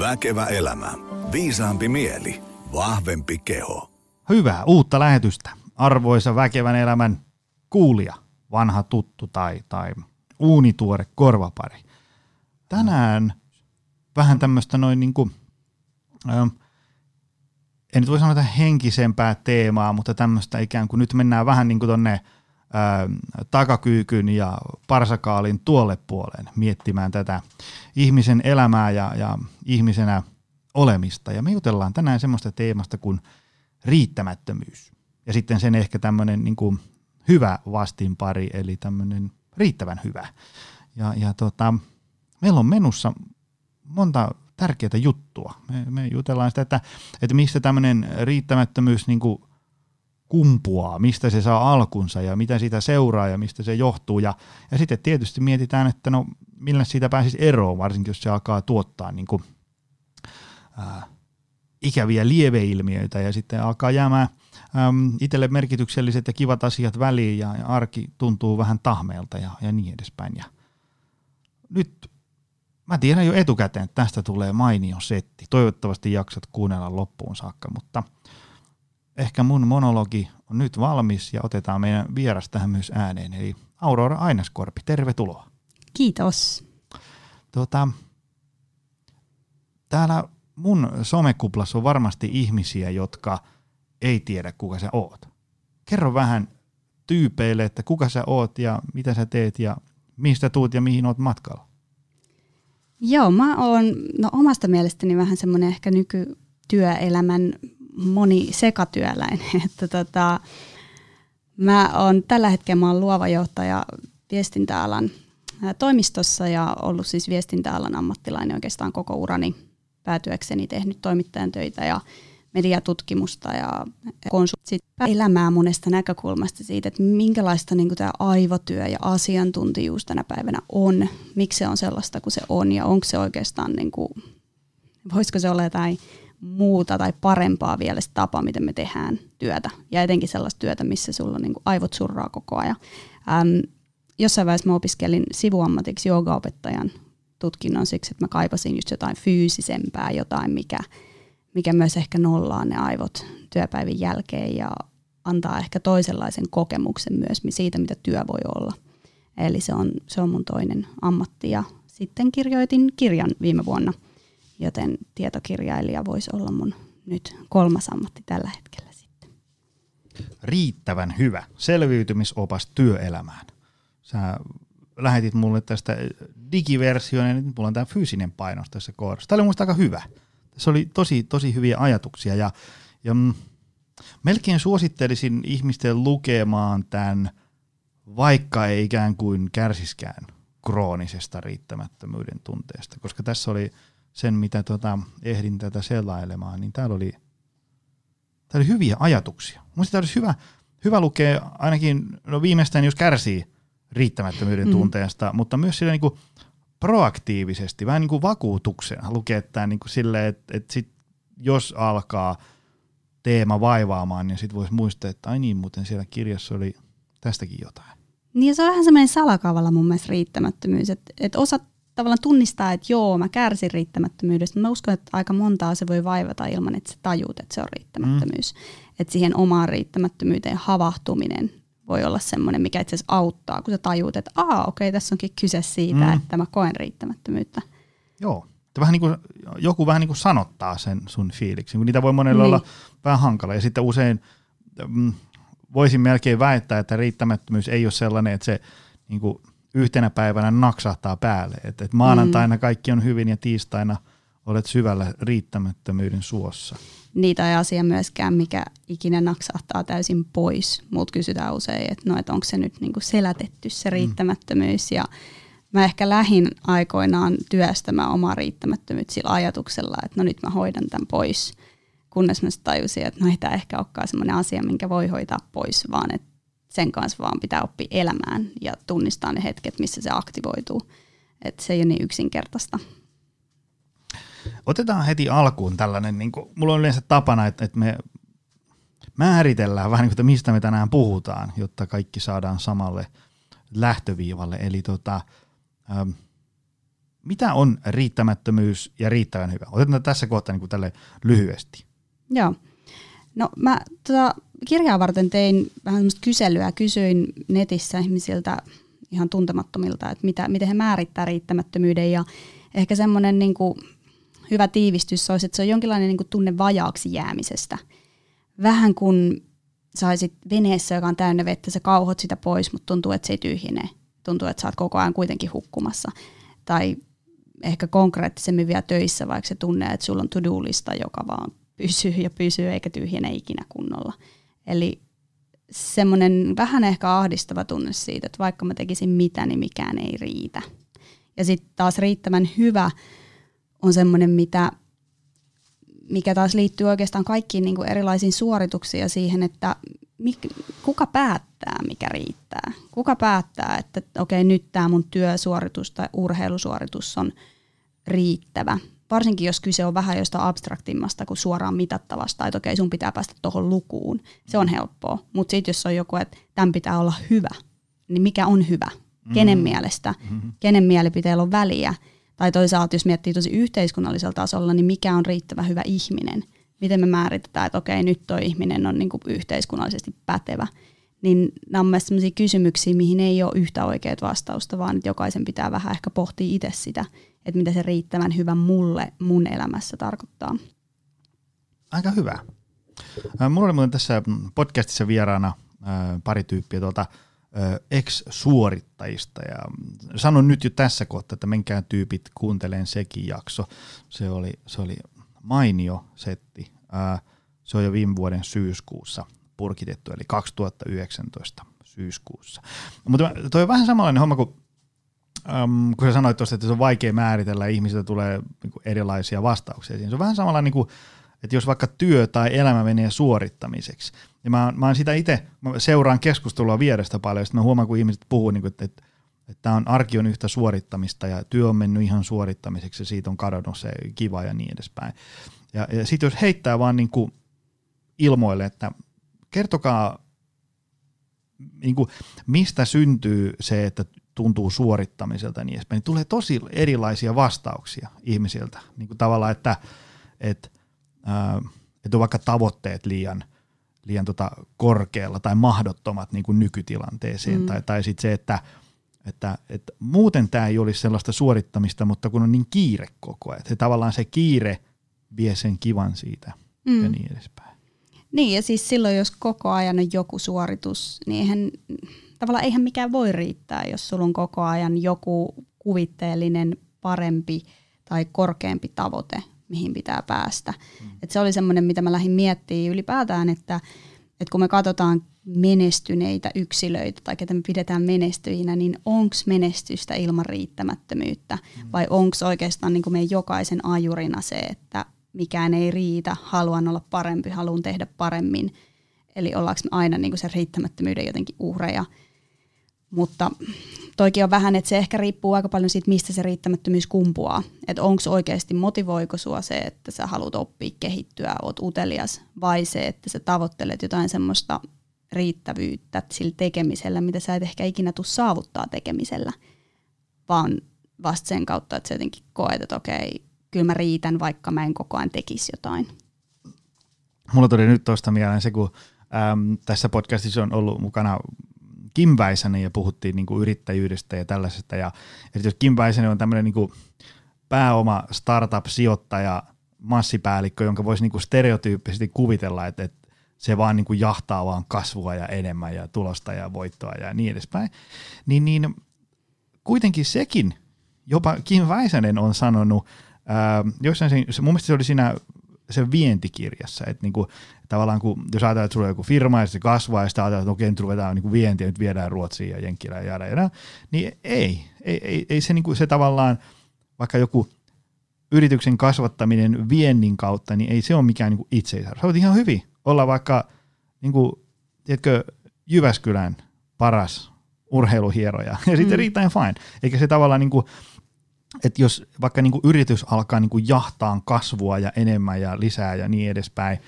Väkevä elämä, viisaampi mieli, vahvempi keho. Hyvää uutta lähetystä, arvoisa Väkevän elämän kuulija, vanha tuttu tai uunituore korvapari. Tänään vähän tämmöistä noin niin kuin, en nyt voi sanoa henkisempää teemaa, mutta tämmöistä ikään kuin nyt mennään vähän niin kuin tonne takakyykyn ja parsakaalin tuolle puoleen miettimään tätä ihmisen elämää ja ihmisenä olemista. Ja me jutellaan tänään semmoista teemasta kuin riittämättömyys. Ja sitten sen ehkä tämmöinen niin kuin hyvä vastinpari, eli tämmöinen riittävän hyvä. Ja meillä on menussa monta tärkeää juttua. Me jutellaan sitä, että mistä tämmöinen riittämättömyys niin kuin kumpuaa, mistä se saa alkunsa ja mitä siitä seuraa ja mistä se johtuu. Ja sitten tietysti mietitään, että no millä siitä pääsisi eroon, varsinkin jos se alkaa tuottaa niin kuin, ikäviä lieveilmiöitä ja sitten alkaa jäämään itselle merkitykselliset ja kivat asiat väliin ja arki tuntuu vähän tahmeelta ja niin edespäin. Ja nyt mä tiedän jo etukäteen, että tästä tulee mainio setti. Toivottavasti jaksat kuunnella loppuun saakka, mutta ehkä mun monologi on nyt valmis ja otetaan meidän vieras tähän myös ääneen, eli Aurora Airaskorpi. Tervetuloa. Kiitos. Täällä mun somekuplassa on varmasti ihmisiä, jotka ei tiedä kuka sä oot. Kerro vähän tyypeille, että kuka sä oot ja mitä sä teet ja mistä tuut ja mihin oot matkalla. Joo, mä oon omasta mielestäni vähän semmoinen ehkä nykytyöelämän monisekatyöläinen. Että mä oon tällä hetkellä luova johtaja viestintäalan toimistossa ja ollut siis viestintäalan ammattilainen oikeastaan koko urani päätyäkseni, tehnyt toimittajan töitä ja mediatutkimusta ja elämää monesta näkökulmasta siitä, että minkälaista niin tämä aivotyö ja asiantuntijuus tänä päivänä on, miksi se on sellaista kuin se on ja onko se oikeastaan, niin kuin, voisiko se olla jotain muuta tai parempaa vielä se tapa, miten me tehdään työtä ja etenkin sellaista työtä, missä sulla on, niin kuin, aivot surraa koko ajan. Jossain vaiheessa mä opiskelin sivuammatiksi joogaopettajan tutkinnon siksi, että mä kaipasin just jotain fyysisempää, jotain mikä myös ehkä nollaa ne aivot työpäivän jälkeen ja antaa ehkä toisenlaisen kokemuksen myös siitä, mitä työ voi olla. Eli se on mun toinen ammatti ja sitten kirjoitin kirjan viime vuonna, joten tietokirjailija voisi olla mun nyt kolmas ammatti tällä hetkellä sitten. Riittävän hyvä. Selviytymisopas työelämään. Sä lähetit mulle tästä digiversion ja nyt mulla on tää fyysinen painos tässä kohdassa. Tää oli musta aika hyvä. Se oli tosi, tosi hyviä ajatuksia ja melkein suosittelisin ihmisten lukemaan tämän, vaikka ei ikään kuin kärsiskään kroonisesta riittämättömyyden tunteesta, koska tässä oli sen, mitä ehdin tätä selailemaan, niin täällä oli hyviä ajatuksia. Mielestäni tämä olisi hyvä lukea ainakin viimeistään, jos kärsii riittämättömyyden tunteesta, mutta myös sillä niin kuin proaktiivisesti, vähän niin kuin vakuutuksena lukee tämän niin kuin silleen, että sit, jos alkaa teema vaivaamaan, niin sitten voisi muistaa, että ai niin, muuten siellä kirjassa oli tästäkin jotain. Niin se on vähän semmoinen salakavalla mun mielestä riittämättömyys, että osa tavallaan tunnistaa, että joo, mä kärsin riittämättömyydestä, mutta mä uskon, että aika montaa se voi vaivata ilman, että sä tajuut, että se on riittämättömyys. Että siihen omaan riittämättömyyteen havahtuminen voi olla semmoinen, mikä itse asiassa auttaa, kun sä tajuut, että okei, tässä onkin kyse siitä, että mä koen riittämättömyyttä. Joo, vähän niin kuin, joku vähän niin kuin sanottaa sen sun fiiliksi, kun niitä voi monella olla vähän hankala. Ja sitten usein voisin melkein väittää, että riittämättömyys ei ole sellainen, että se niin kuin yhtenä päivänä naksahtaa päälle. Että maanantaina kaikki on hyvin ja tiistaina olet syvällä riittämättömyyden suossa. Niitä ei asia myöskään, mikä ikinä naksahtaa täysin pois. Mut kysytään usein, että onko se nyt niinku selätetty se riittämättömyys. Ja mä ehkä lähdin aikoinaan työstämään omaa riittämättömyyttä sillä ajatuksella, että nyt mä hoidan tämän pois. Kunnes mä tajusin, että ei tämä ehkä olekaan semmoinen asia, minkä voi hoitaa pois, vaan että sen kanssa vaan pitää oppia elämään ja tunnistaa ne hetket, missä se aktivoituu. Että se ei ole niin yksinkertaista. Otetaan heti alkuun tällainen, niin kuin, mulla on yleensä tapana, että me määritellään vähän niin kuin, että mistä me tänään puhutaan, jotta kaikki saadaan samalle lähtöviivalle. Eli Mitä on riittämättömyys ja riittävän hyvä? Otetaan tässä kohtaa niin kuin tälle lyhyesti. Joo. No mä kirjaa varten tein vähän semmoista kyselyä. Kysyin netissä ihmisiltä ihan tuntemattomilta, että miten he määrittää riittämättömyyden. Ja ehkä semmoinen niin kuin hyvä tiivistys olisi, että se on jonkinlainen niin kuin tunne vajaaksi jäämisestä. Vähän kun saisit veneessä, joka on täynnä vettä, sä kauhot sitä pois, mutta tuntuu, että se ei tyhjene. Tuntuu, että sä oot koko ajan kuitenkin hukkumassa. Tai ehkä konkreettisemmin vielä töissä, vaikka se tunne, että sulla on to-do-lista, joka vaan pysyy eikä tyhjene ikinä kunnolla. Eli semmoinen vähän ehkä ahdistava tunne siitä, että vaikka mä tekisin mitä, niin mikään ei riitä. Ja sitten taas riittävän hyvä on semmoinen, mikä taas liittyy oikeastaan kaikkiin niin kuin erilaisiin suorituksiin ja siihen, että kuka päättää, mikä riittää. Kuka päättää, että okei, nyt tämä mun työsuoritus tai urheilusuoritus on riittävä. Varsinkin jos kyse on vähän jostain abstraktimmasta kuin suoraan mitattavasta, että okei, sun pitää päästä tuohon lukuun. Se on helppoa. Mutta sitten jos on joku, että tämän pitää olla hyvä, niin mikä on hyvä? Kenen mielestä? Kenen mielipiteellä on väliä? Tai toisaalta, jos miettii tosi yhteiskunnallisella tasolla, niin mikä on riittävä hyvä ihminen? Miten me määritetään, että okei, nyt tuo ihminen on niin kuin yhteiskunnallisesti pätevä? Niin nämä on myös sellaisia kysymyksiä, mihin ei ole yhtä oikeaa vastausta, vaan että jokaisen pitää vähän ehkä pohtia itse sitä, että mitä se riittävän hyvä mulle mun elämässä tarkoittaa. Aika hyvä. Mulla oli muuten tässä podcastissa vieraana pari tyyppiä tuolta ex-suorittajista ja sanon nyt jo tässä kohtaa, että menkää tyypit kuunteleen sekin jakso. Se oli mainio setti. Se on jo viime vuoden syyskuussa purkitettu, eli 2019 syyskuussa. Mutta toi on vähän samanlainen homma kuin kun sä sanoit tuosta, että se on vaikea määritellä, ihmisiltä tulee erilaisia vastauksia siihen. Se on vähän samalla, niin kuin, että jos vaikka työ tai elämä menee suorittamiseksi. Ja mä oon sitä itse, mä seuraan keskustelua vierestä paljon, ja sitten mä huomaan, kun ihmiset puhuu, niin kuin, että arki on yhtä suorittamista, ja työ on mennyt ihan suorittamiseksi, ja siitä on kadonnut se kiva ja niin edespäin. Ja sitten jos heittää vaan niin kuin ilmoille, että kertokaa, niin kuin, mistä syntyy se, että tuntuu suorittamiselta ja niin edespäin, niin tulee tosi erilaisia vastauksia ihmisiltä. Niin kuin tavallaan, että on vaikka tavoitteet liian korkealla tai mahdottomat niin kuin nykytilanteeseen, tai sitten se, että muuten tämä ei olisi sellaista suorittamista, mutta kun on niin kiire koko ajan, että tavallaan se kiire vie sen kivan siitä ja niin edespäin. Niin, ja siis silloin, jos koko ajan on joku suoritus, niin eihän mikään voi riittää, jos sulla on koko ajan joku kuvitteellinen, parempi tai korkeampi tavoite, mihin pitää päästä. Et se oli semmoinen, mitä mä lähdin miettimään ylipäätään, että kun me katsotaan menestyneitä yksilöitä tai ketä me pidetään menestyjinä, niin onko menestystä ilman riittämättömyyttä vai onko oikeastaan niin kuin meidän jokaisen ajurina se, että mikään ei riitä, haluan olla parempi, haluan tehdä paremmin. Eli ollaanko me aina niin kuin sen riittämättömyyden jotenkin uhreja. Mutta toikin on vähän, että se ehkä riippuu aika paljon siitä, mistä se riittämättömyys kumpuaa. Että onko oikeasti motivoiko sua se, että sä haluat oppia, kehittyä, oot utelias, vai se, että sä tavoittelet jotain semmoista riittävyyttä sillä tekemisellä, mitä sä et ehkä ikinä tule saavuttaa tekemisellä, vaan vasta sen kautta, että sä jotenkin koet, että okei, kyllä mä riitän, vaikka mä en koko ajan tekisi jotain. Mulla tuli nyt tuosta mieleen se, kun tässä podcastissa on ollut mukana Kim Väisänen ja puhuttiin niin kuin yrittäjyydestä ja tällaisesta. Ja jos Kim Väisänen on tämmöinen niin kuin pääoma, startup-sijoittaja, massipäällikkö, jonka voisi niin kuin stereotyyppisesti kuvitella, että se vaan niin kuin jahtaa vaan kasvua ja enemmän ja tulosta ja voittoa ja niin edespäin. Niin kuitenkin sekin, jopa Kim Väisänen on sanonut, mun mielestä se oli siinä sen vientikirjassa, että niinku, tavallaan kun, jos ajatellaan, että sulla on joku firma ja se kasvaa ja sitä ajatellaan, että okei, nyt ruvetaan niinku vientiä, nyt viedään Ruotsiin ja Jenkkilään ja jäädään, niin ei se, niinku, se tavallaan, vaikka joku yrityksen kasvattaminen viennin kautta, niin ei se ole mikään niinku itseisarvo. Sä voit ihan hyvin olla vaikka, niinku, tiedätkö, Jyväskylän paras urheiluhieroja ja sitten riittäen fine, eikä se tavallaan niinku, että jos vaikka niinku yritys alkaa niinku jahtaa kasvua ja enemmän ja lisää ja niin edespäin,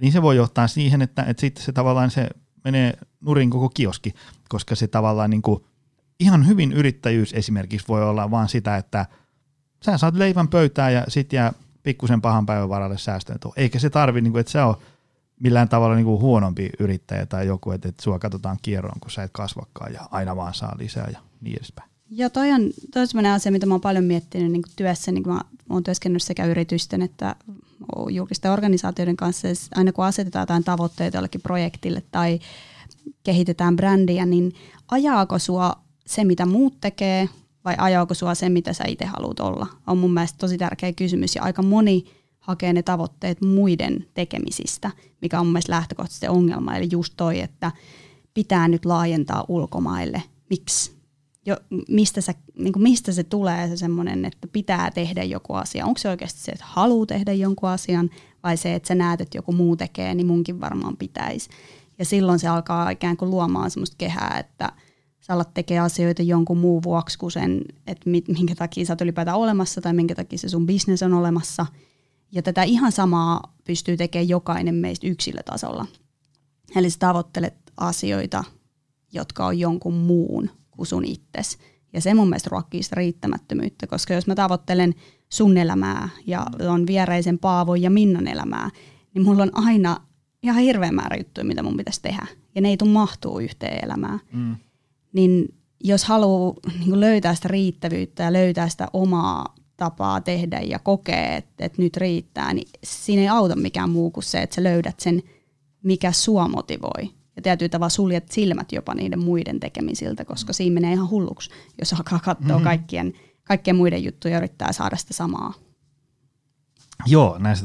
niin se voi johtaa siihen, että sit se tavallaan se menee nurin koko kioski, koska se tavallaan niinku ihan hyvin yrittäjyys esimerkiksi voi olla vaan sitä, että sä saat leivän pöytään ja sit jää pikkusen pahan päivän varalle säästöön. Eikä se tarvi, että sä oot millään tavalla huonompi yrittäjä tai joku, että sua katsotaan kierroon, kun sä et kasvakaan ja aina vaan saa lisää ja niin edespäin. Joo, toi on sellainen asia, mitä mä oon paljon miettinyt niin työssä. Niin mä oon työskennellyt sekä yritysten että julkisten organisaatioiden kanssa. Ja aina kun asetetaan jotain tavoitteita jollekin projektille tai kehitetään brändiä, niin ajaako sua se, mitä muut tekee, vai ajaako sua se, mitä sä itse haluat olla? On mun mielestä tosi tärkeä kysymys, ja aika moni hakee ne tavoitteet muiden tekemisistä, mikä on mun mielestä lähtökohtaisesti ongelma. Eli just toi, että pitää nyt laajentaa ulkomaille. Miksi? Mistä se tulee se semmoinen, että pitää tehdä joku asia? Onko se oikeasti se, että haluaa tehdä jonkun asian, vai se, että sä näet, että joku muu tekee, niin munkin varmaan pitäisi. Ja silloin se alkaa ikään kuin luomaan semmoista kehää, että sä alat tekee asioita jonkun muun vuoksi kuin sen, että minkä takia sä oot ylipäätään olemassa tai minkä takia se sun business on olemassa. Ja tätä ihan samaa pystyy tekemään jokainen meistä yksilötasolla. Eli sä tavoittelet asioita, jotka on jonkun muun kuin sun itsesi. Ja se mun mielestä ruokkii sitä riittämättömyyttä, koska jos mä tavoittelen sun elämää ja on viereisen Paavon ja Minnan elämää, niin mulla on aina ihan hirveä määrä juttuja, mitä mun pitäisi tehdä. Ja ne ei tule mahtuu yhteen elämään. Mm. Niin jos haluaa löytää sitä riittävyyttä ja löytää sitä omaa tapaa tehdä ja kokea, että nyt riittää, niin siinä ei auta mikään muu kuin se, että sä löydät sen, mikä sua motivoi. Ja täytyy tavallaan suljet silmät jopa niiden muiden tekemisiltä, koska siinä menee ihan hulluksi, jos alkaa katsoa kaikkien muiden juttuja ja yrittää saada sitä samaa. Joo, näissä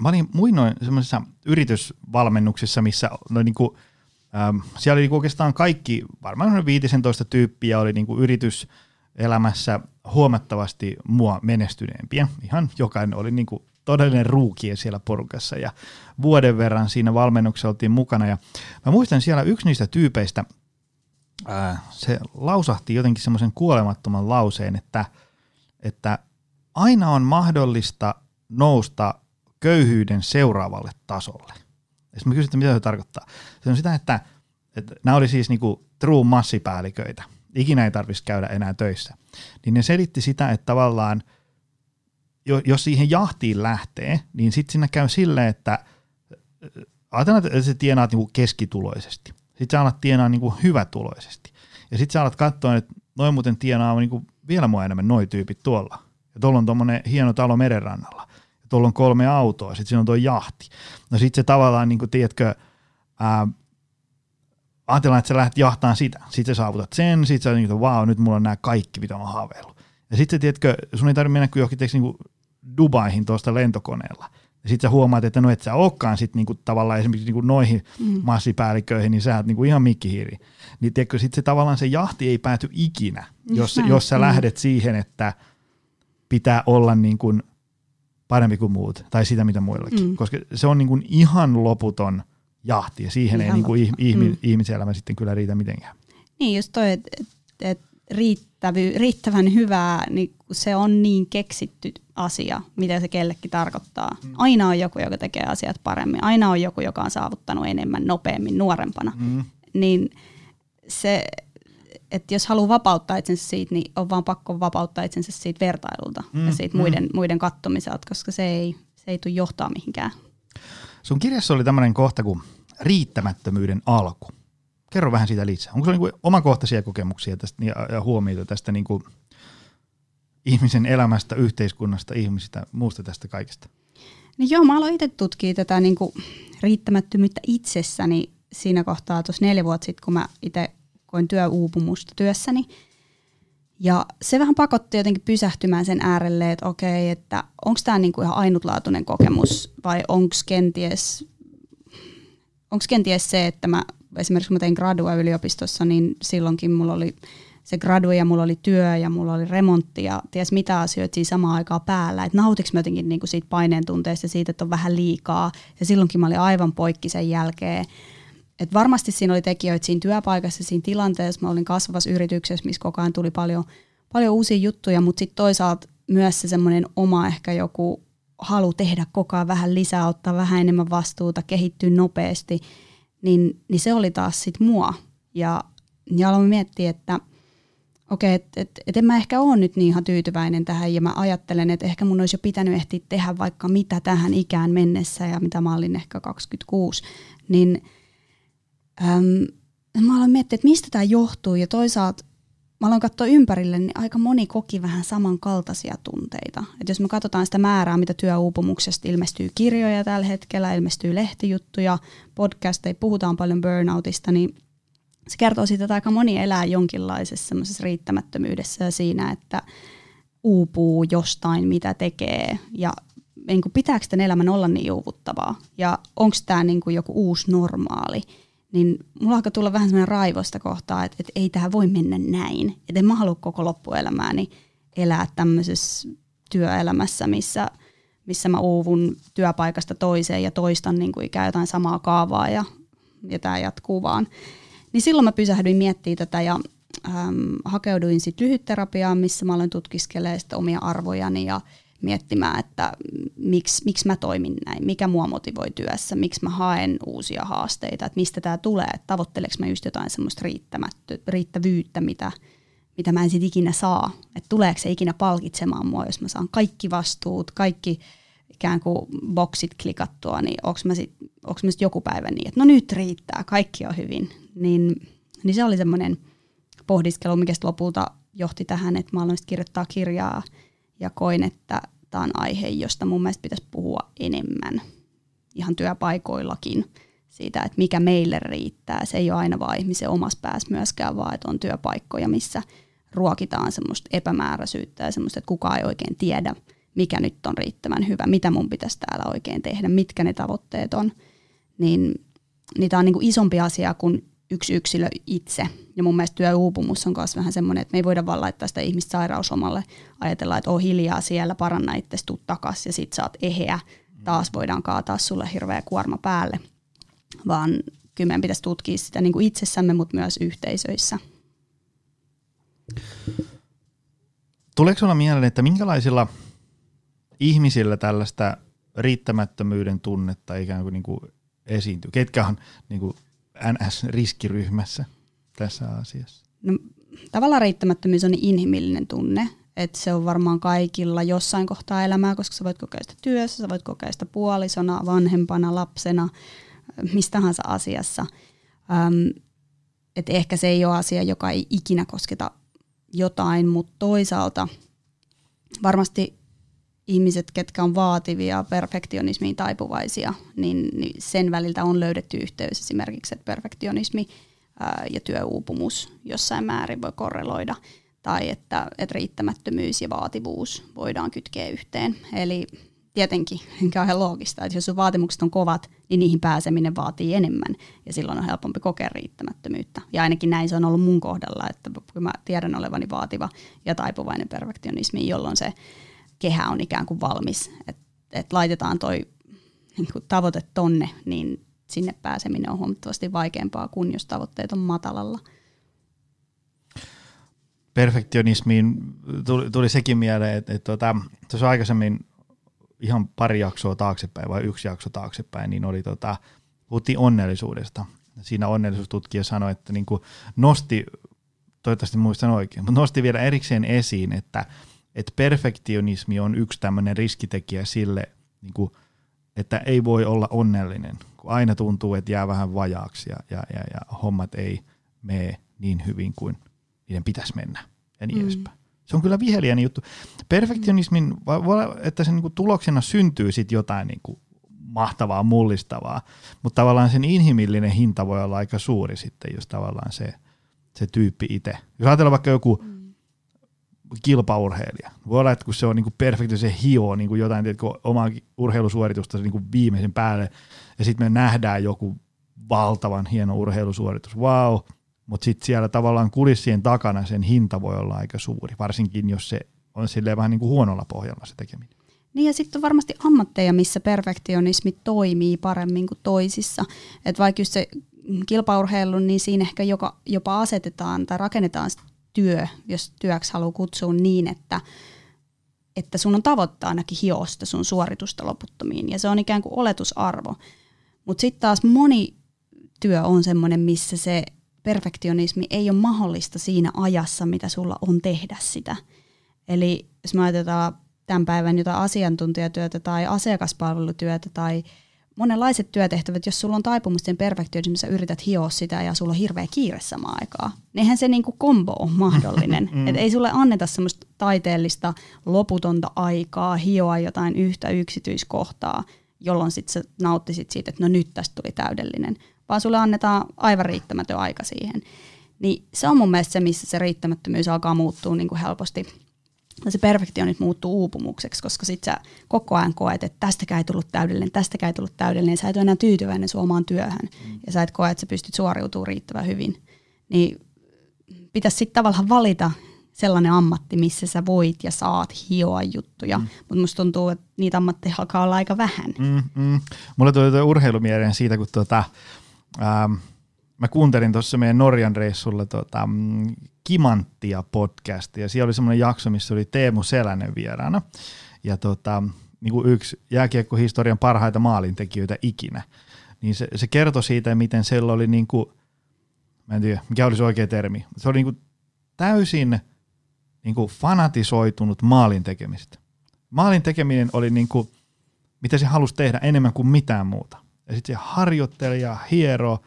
mä olin muinoin semmoisessa yritysvalmennuksessa, missä siellä oli oikeastaan kaikki, varmaan 15 tyyppiä oli yrityselämässä huomattavasti mua menestyneempiä. Ihan jokainen oli todellinen ruukie siellä porukassa ja vuoden verran siinä valmennuksessa oltiin mukana. Ja mä muistan siellä yksi niistä tyypeistä, se lausahti jotenkin semmoisen kuolemattoman lauseen, että aina on mahdollista nousta köyhyyden seuraavalle tasolle. Ja sitten mä kysyin, että mitä se tarkoittaa. Se on sitä, että nämä oli siis true massipäälliköitä. Ikinä ei tarvitsisi käydä enää töissä. Niin ne selitti sitä, että tavallaan jos siihen jahtiin lähtee, niin sitten siinä käy silleen, että ajatellaan, että sä tienaat keskituloisesti. Sitten sä alat tienaa hyvätuloisesti. Ja sitten sä alat katsoa, että noin muuten tienaa vielä mua enemmän noi tyypit tuolla. Ja tuolla on tuommoinen hieno talo merenrannalla. Tuolla on 3 autoa, sitten siinä on tuo jahti. No sitten se tavallaan, ajatellaan, että sä lähdet jahtaan sitä. Sitten sä saavutat sen, sitten sä oot että vau, nyt mulla on nämä kaikki, mitä mä oon haaveillut. Ja sitten sä sun ei tarvitse mennä kuin johonkin Dubaihin tuosta lentokoneella. Ja sitten sä huomaat, että no et sä olekaan sitten tavallaan esimerkiksi noihin massipäälliköihin, niin sä oot ihan mikkihiiri. Niin tiedätkö, sitten se tavallaan se jahti ei pääty ikinä, jos sä lähdet siihen, että pitää olla parempi kuin muut, tai sitä mitä muillakin, koska se on ihan loputon jahti, ja siihen ihan ei ihmiselämä sitten kyllä riitä mitenkään. Niin, just toi, että riittävän hyvää, niin se on niin keksitty asia, mitä se kellekin tarkoittaa. Aina on joku, joka tekee asiat paremmin, aina on joku, joka on saavuttanut enemmän, nopeammin, nuorempana. Niin se, että jos haluaa vapauttaa itsensä siitä, niin on vaan pakko vapauttaa itsensä siitä vertailulta ja siitä muiden kattomiselta, koska se ei tule johtaa mihinkään. Sun kirjassa oli tämmöinen kohta kuin riittämättömyyden alku. Kerro vähän siitä lisää. Onko se omakohtaisia kokemuksia tästä ja huomioita tästä ihmisen elämästä, yhteiskunnasta, ihmisistä, muusta tästä kaikesta? No joo, mä aloin itse tutkia tätä riittämättömyyttä itsessäni siinä kohtaa tuossa 4 vuotta sitten, kun mä itse koin työuupumusta työssäni. Ja se vähän pakotti jotenkin pysähtymään sen äärelle, että okei, että onko tämä ihan ainutlaatuinen kokemus vai onko kenties se, että mä esimerkiksi kun mä tein gradua yliopistossa, niin silloinkin mulla oli se gradu ja mulla oli työ ja mulla oli remontti ja ties mitä asioita siinä samaan aikaan päällä. Että nautiks mä jotenkin siitä paineen tunteesta siitä, että on vähän liikaa ja silloinkin mä olin aivan poikki sen jälkeen. Et varmasti siinä oli tekijöitä siinä työpaikassa, siinä tilanteessa. Mä olin kasvavassa yrityksessä, missä koko ajan tuli paljon uusia juttuja, mutta sitten toisaalta myös se semmoinen oma ehkä joku halu tehdä koko ajan vähän lisää, ottaa vähän enemmän vastuuta, kehittyä nopeasti, niin se oli taas sitten mua. Ja Ja aloin miettiä, että okei, että en mä ehkä ole nyt niin ihan tyytyväinen tähän, ja mä ajattelen, että ehkä mun olisi jo pitänyt ehtiä tehdä vaikka mitä tähän ikään mennessä, ja mitä mä olin ehkä 26, niin mä aloin miettiä, että mistä tämä johtuu, ja toisaalta mä aloin katsoa ympärille, niin aika moni koki vähän samankaltaisia tunteita. Et jos me katsotaan sitä määrää, mitä työuupumuksesta ilmestyy kirjoja tällä hetkellä, ilmestyy lehtijuttuja, podcasteja, puhutaan paljon burnoutista, niin se kertoo siitä, että aika moni elää jonkinlaisessa semmoisessa riittämättömyydessä ja siinä, että uupuu jostain, mitä tekee. Ja niin kuin, pitääkö tämän elämän olla niin uuvuttavaa? Ja onko tämä niin kuin joku uusi normaali? Niin mulla alkaa tulla vähän semmoinen raivosta kohtaa, että ei tähän voi mennä näin. Että en mä halua koko loppuelämääni elää tämmöisessä työelämässä, missä mä uuvun työpaikasta toiseen ja toistan niin kuin ikään jotain samaa kaavaa ja tämä jatkuu vaan. Niin silloin mä pysähdyin miettimään tätä ja hakeuduin sitten lyhytterapiaan, missä mä aloin tutkiskelemaan sitä omia arvojani ja miettimään, että miksi mä toimin näin, mikä mua motivoi työssä, miksi mä haen uusia haasteita, että mistä tää tulee, että tavoitteleeko mä just jotain semmoista riittävyyttä, mitä mä en sit ikinä saa, että tuleeko se ikinä palkitsemaan mua, jos mä saan kaikki vastuut, kaikki ikään kuin boksit klikattua, niin onko mä sit joku päivä niin, että no nyt riittää, kaikki on hyvin. Niin se oli semmoinen pohdiskelu, mikä lopulta johti tähän, että mä aloin kirjoittaa kirjaa ja koin, että tämä on aihe, josta mun mielestä pitäisi puhua enemmän ihan työpaikoillakin siitä, että mikä meille riittää. Se ei ole aina vaan ihmisen omassa päässä myöskään, vaan että on työpaikkoja, missä ruokitaan semmoista epämääräisyyttä ja semmoista, että kukaan ei oikein tiedä, mikä nyt on riittävän hyvä, mitä mun pitäisi täällä oikein tehdä, mitkä ne tavoitteet on. Niin tämä on niin kuin isompi asia kuin yksi yksilö itse. Ja mun mielestä työuupumus on myös vähän semmoinen, että me ei voida vaan laittaa sitä ihmistä sairauslomalle, ajatella, että oo hiljaa siellä, paranna itsesi, tuu takas ja sit sä oot eheä, taas voidaan kaataa sulle hirveä kuorma päälle. Vaan kyllä meidän pitäisi tutkia sitä niin kuin itsessämme, mutta myös yhteisöissä. Tuleeko sulla mieleen, että minkälaisilla ihmisillä tällaista riittämättömyyden tunnetta ikään kuin, esiintyy? Ketkä on niin kuin NS-riskiryhmässä tässä asiassa? No, tavallaan riittämättömyys on niin inhimillinen tunne, että se on varmaan kaikilla jossain kohtaa elämää, koska sä voit kokea sitä työssä, sä voit kokea sitä puolisona, vanhempana, lapsena, missä tahansa asiassa. Et ehkä se ei ole asia, joka ei ikinä kosketa jotain, mutta toisaalta varmasti ihmiset, ketkä on vaativia, perfektionismiin taipuvaisia, niin sen väliltä on löydetty yhteys esimerkiksi, että perfektionismi ja työuupumus jossain määrin voi korreloida, tai että riittämättömyys ja vaativuus voidaan kytkeä yhteen. Eli tietenkin, enkä ole ihan loogista, että jos sun vaatimukset on kovat, niin niihin pääseminen vaatii enemmän, ja silloin on helpompi kokea riittämättömyyttä. Ja ainakin näin se on ollut mun kohdalla, että kun mä tiedän olevani vaativa ja taipuvainen perfektionismiin, jolloin se kehä on ikään kuin valmis, että laitetaan toi niin kuin tavoite tonne, niin sinne pääseminen on huomattavasti vaikeampaa kuin jos tavoitteet on matalalla. Perfektionismiin tuli sekin mieleen, että tuossa aikaisemmin ihan pari jaksoa taaksepäin vai yksi jakso taaksepäin, niin oli puhuttiin onnellisuudesta. Siinä onnellisuustutkija sanoi, että niin kuin nosti, toivottavasti muistan oikein, mutta nosti vielä erikseen esiin, että perfektionismi on yksi tämmöinen riskitekijä sille, niin kuin, että ei voi olla onnellinen, kun aina tuntuu, että jää vähän vajaaksi ja hommat ei mene niin hyvin kuin niiden pitäisi mennä ja niin edespäin. Se on kyllä viheliäinen juttu. Perfektionismin, että sen niin kuin tuloksena syntyy sit jotain niin kuin mahtavaa, mullistavaa, mutta tavallaan sen inhimillinen hinta voi olla aika suuri sitten, jos tavallaan se tyyppi itse. Jos ajatellaan vaikka joku kilpaurheilija. Voi olla, että kun se on niinku perfekti, se hioo niinku jotain omaa urheilusuoritusta niinku viimeisen päälle, ja sitten me nähdään joku valtavan hieno urheilusuoritus, vau, wow. Mutta sitten siellä tavallaan kulissien takana sen hinta voi olla aika suuri, varsinkin jos se on silleen vähän niinku huonolla pohjalla se tekeminen. Niin ja sitten on varmasti ammatteja, missä perfektionismi toimii paremmin kuin toisissa, että vaikka just se kilpaurheilu, niin siinä ehkä jopa asetetaan tai rakennetaan työ, jos työksi haluaa kutsua niin, että sun on tavoittaa ainakin hiosta sun suoritusta loputtomiin, ja se on ikään kuin oletusarvo. Mutta sitten taas moni työ on semmoinen, missä se perfektionismi ei ole mahdollista siinä ajassa, mitä sulla on tehdä sitä. Eli jos me ajatellaan tämän päivän jotain asiantuntijatyötä tai asiakaspalvelutyötä tai monenlaiset työtehtävät, jos sulla on taipumusten perfektionismi, sä yrität hioa sitä ja sulla on hirveä kiire samaan aikaan. Eihän se niinku kombo on mahdollinen. Et ei sulle anneta semmoista taiteellista loputonta aikaa hioa jotain yhtä yksityiskohtaa, jolloin sit sä nauttisit siitä, että no nyt tästä tuli täydellinen. Vaan sulle annetaan aivan riittämätön aika siihen. Niin se on mun mielestä se, missä se riittämättömyys alkaa muuttua niinku helposti. Se perfektionismi muuttuu uupumukseksi, koska sit sä koko ajan koet, että tästäkään ei tullut täydellinen, sä et ole enää tyytyväinen sun omaan työhön, ja sä et koe, että sä pystyt suoriutumaan riittävän hyvin. Niin pitäisi sitten tavallaan valita sellainen ammatti, missä sä voit ja saat hioa juttuja, mutta musta tuntuu, että niitä ammatteja alkaa olla aika vähän. Mulle tuli tuo urheilumielinen siitä, kun mä kuuntelin tuossa meidän Norjan reissulla Kimanttia podcastia. Siellä oli semmoinen jakso, missä oli Teemu Selänen vieraana. Ja niin kuin yksi jääkiekkohistorian parhaita maalintekijöitä ikinä. Niin se kertoi siitä, miten siellä oli niin kuin, mä en tiedä, mikä olisi oikea termi. Se oli niin kuin täysin niin kuin fanatisoitunut maalintekemistä. Maalintekeminen oli niin kuin, mitä se halusi tehdä enemmän kuin mitään muuta. Ja sitten se harjoitteli ja hieroi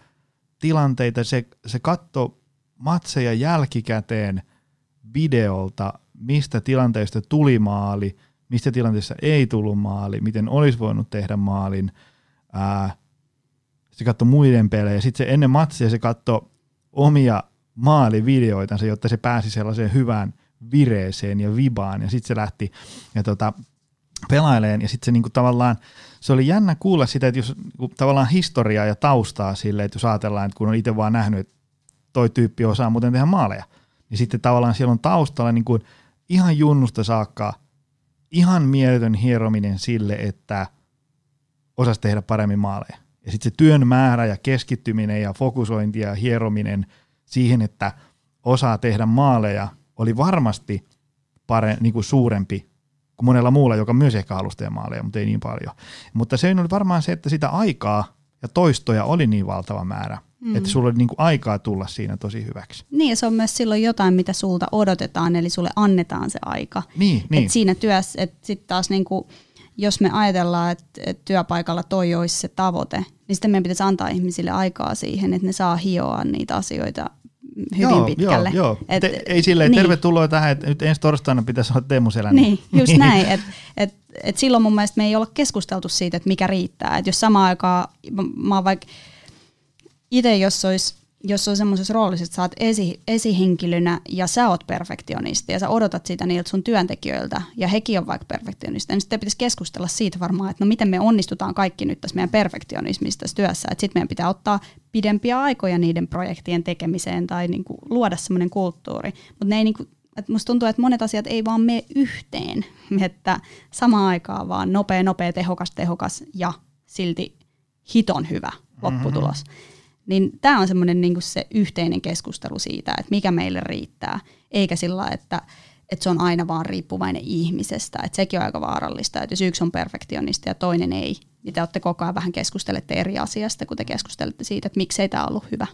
tilanteita, se katsoi matseja jälkikäteen videolta, mistä tilanteesta tuli maali, mistä tilanteessa ei tullut maali, miten olisi voinut tehdä maalin. Se katsoi muiden pelejä. Sitten se ennen matsia se katsoi omia maalivideoitansa, jotta se pääsi sellaiseen hyvään vireeseen ja vibaan. Ja sitten se lähti ja pelaileen. Ja sitten se niinku tavallaan, se oli jännä kuulla sitä, että jos tavallaan historiaa ja taustaa silleen, että jos ajatellaan, että kun on itse vaan nähnyt, että toi tyyppi osaa muuten tehdä maaleja. Ja sitten tavallaan siellä on taustalla niin kuin ihan junnusta saakka ihan mieletön hierominen sille, että osasi tehdä paremmin maaleja. Ja sitten se työn määrä ja keskittyminen ja fokusointi ja hierominen siihen, että osaa tehdä maaleja, oli varmasti niin kuin suurempi kuin monella muulla, joka myös ehkä halusi tehdä maaleja, mutta ei niin paljon. Mutta se oli varmaan se, että sitä aikaa ja toistoja oli niin valtava määrä. Että sulla on niinku aikaa tulla siinä tosi hyväksi. Niin, ja se on myös silloin jotain, mitä sulta odotetaan, eli sulle annetaan se aika. Niin. Et siinä työssä, että sitten taas niinku, jos me ajatellaan, että työpaikalla toi olisi se tavoite, niin sitten meidän pitäisi antaa ihmisille aikaa siihen, että ne saa hioa niitä asioita hyvin pitkälle. Joo. Ei silleen, niin. Tervetuloa tähän, että nyt ensi torstaina pitäisi olla Teemu Selänen. Niin, just näin. Et silloin mun mielestä me ei olla keskusteltu siitä, että mikä riittää. Että jos samaan aikaan, mä oon vaikka itse, jos on semmoisessa roolissa, että sä oot esihenkilönä ja sä oot perfektionisti ja sä odotat sitä niiltä sun työntekijöiltä ja hekin on vaikka perfektionisteja, niin sitten pitäisi keskustella siitä varmaan, että no miten me onnistutaan kaikki nyt tässä meidän perfektionismissa tässä työssä. Että sitten meidän pitää ottaa pidempiä aikoja niiden projektien tekemiseen tai niinku luoda semmoinen kulttuuri. Mutta niinku, musta tuntuu, että monet asiat ei vaan mene yhteen, että samaan aikaan vaan nopea, tehokas ja silti hiton hyvä lopputulos. Niin tämä on semmoinen niinku se yhteinen keskustelu siitä, että mikä meille riittää, eikä sillä, että se on aina vaan riippuvainen ihmisestä. Että sekin on aika vaarallista, että jos yksi on perfektionisti ja toinen ei, niin te olette koko ajan vähän keskustelette eri asiasta, kun te keskustelette siitä, että miksei tämä ollut hyvä.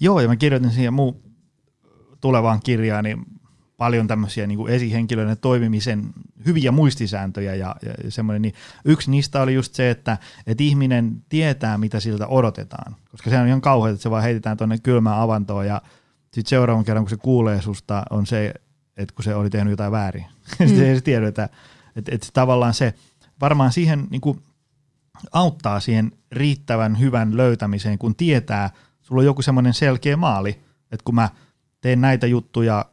Joo, ja mä kirjoitin siihen muu tulevaan kirjaan niin paljon tämmöisiä niin kuin esihenkilöiden toimimisen hyviä muistisääntöjä ja semmoinen. Niin yksi niistä oli just se, että ihminen tietää, mitä siltä odotetaan. Koska se on ihan kauheaa, että se vaan heitetään tuonne kylmään avantoon ja sitten seuraavan kerran, kun se kuulee susta, on se, että kun se oli tehnyt jotain väärin. Sitten ei se tiedä, että tavallaan se varmaan siihen niin kuin auttaa siihen riittävän hyvän löytämiseen, kun tietää, sulla on joku semmoinen selkeä maali, että kun mä teen näitä juttuja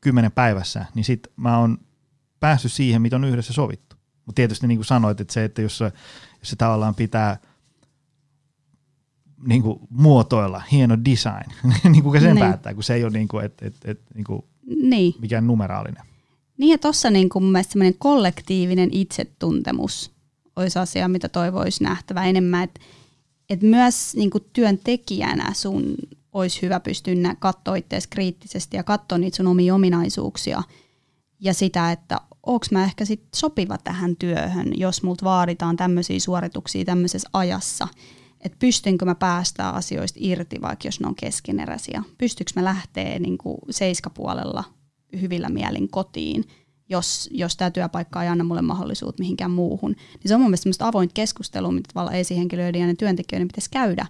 10 päivässä, niin sitten mä oon päässyt siihen, mitä on yhdessä sovittu. Mutta tietysti niin kuin sanoit, että se, että jos se tavallaan pitää niin kuin muotoilla, hieno design, niin kuka sen päättää, kun se ei ole niin kuin, niin kuin mikään numeraalinen. Niin ja tuossa niin mun mielestä semmoinen kollektiivinen itsetuntemus olisi asia, mitä toivoisi nähtävä enemmän, että myös niin kuin työntekijänä sun olisi hyvä pystyä katsoa itseäsi kriittisesti ja katsoa niitä sun omia ominaisuuksia ja sitä, että onko mä ehkä sit sopiva tähän työhön, jos multa vaaditaan tämmöisiä suorituksia tämmöisessä ajassa. että pystynkö mä päästään asioista irti, vaikka jos ne on keskeneräisiä. Pystyykö mä lähteä niin kuin seiskapuolella hyvillä mielin kotiin, jos tämä työpaikka ei anna mulle mahdollisuutta mihinkään muuhun. Niin se on mun mielestä semmoista avointa keskustelua, mitä tavallaan esihenkilöiden ja työntekijöiden pitäisi käydä.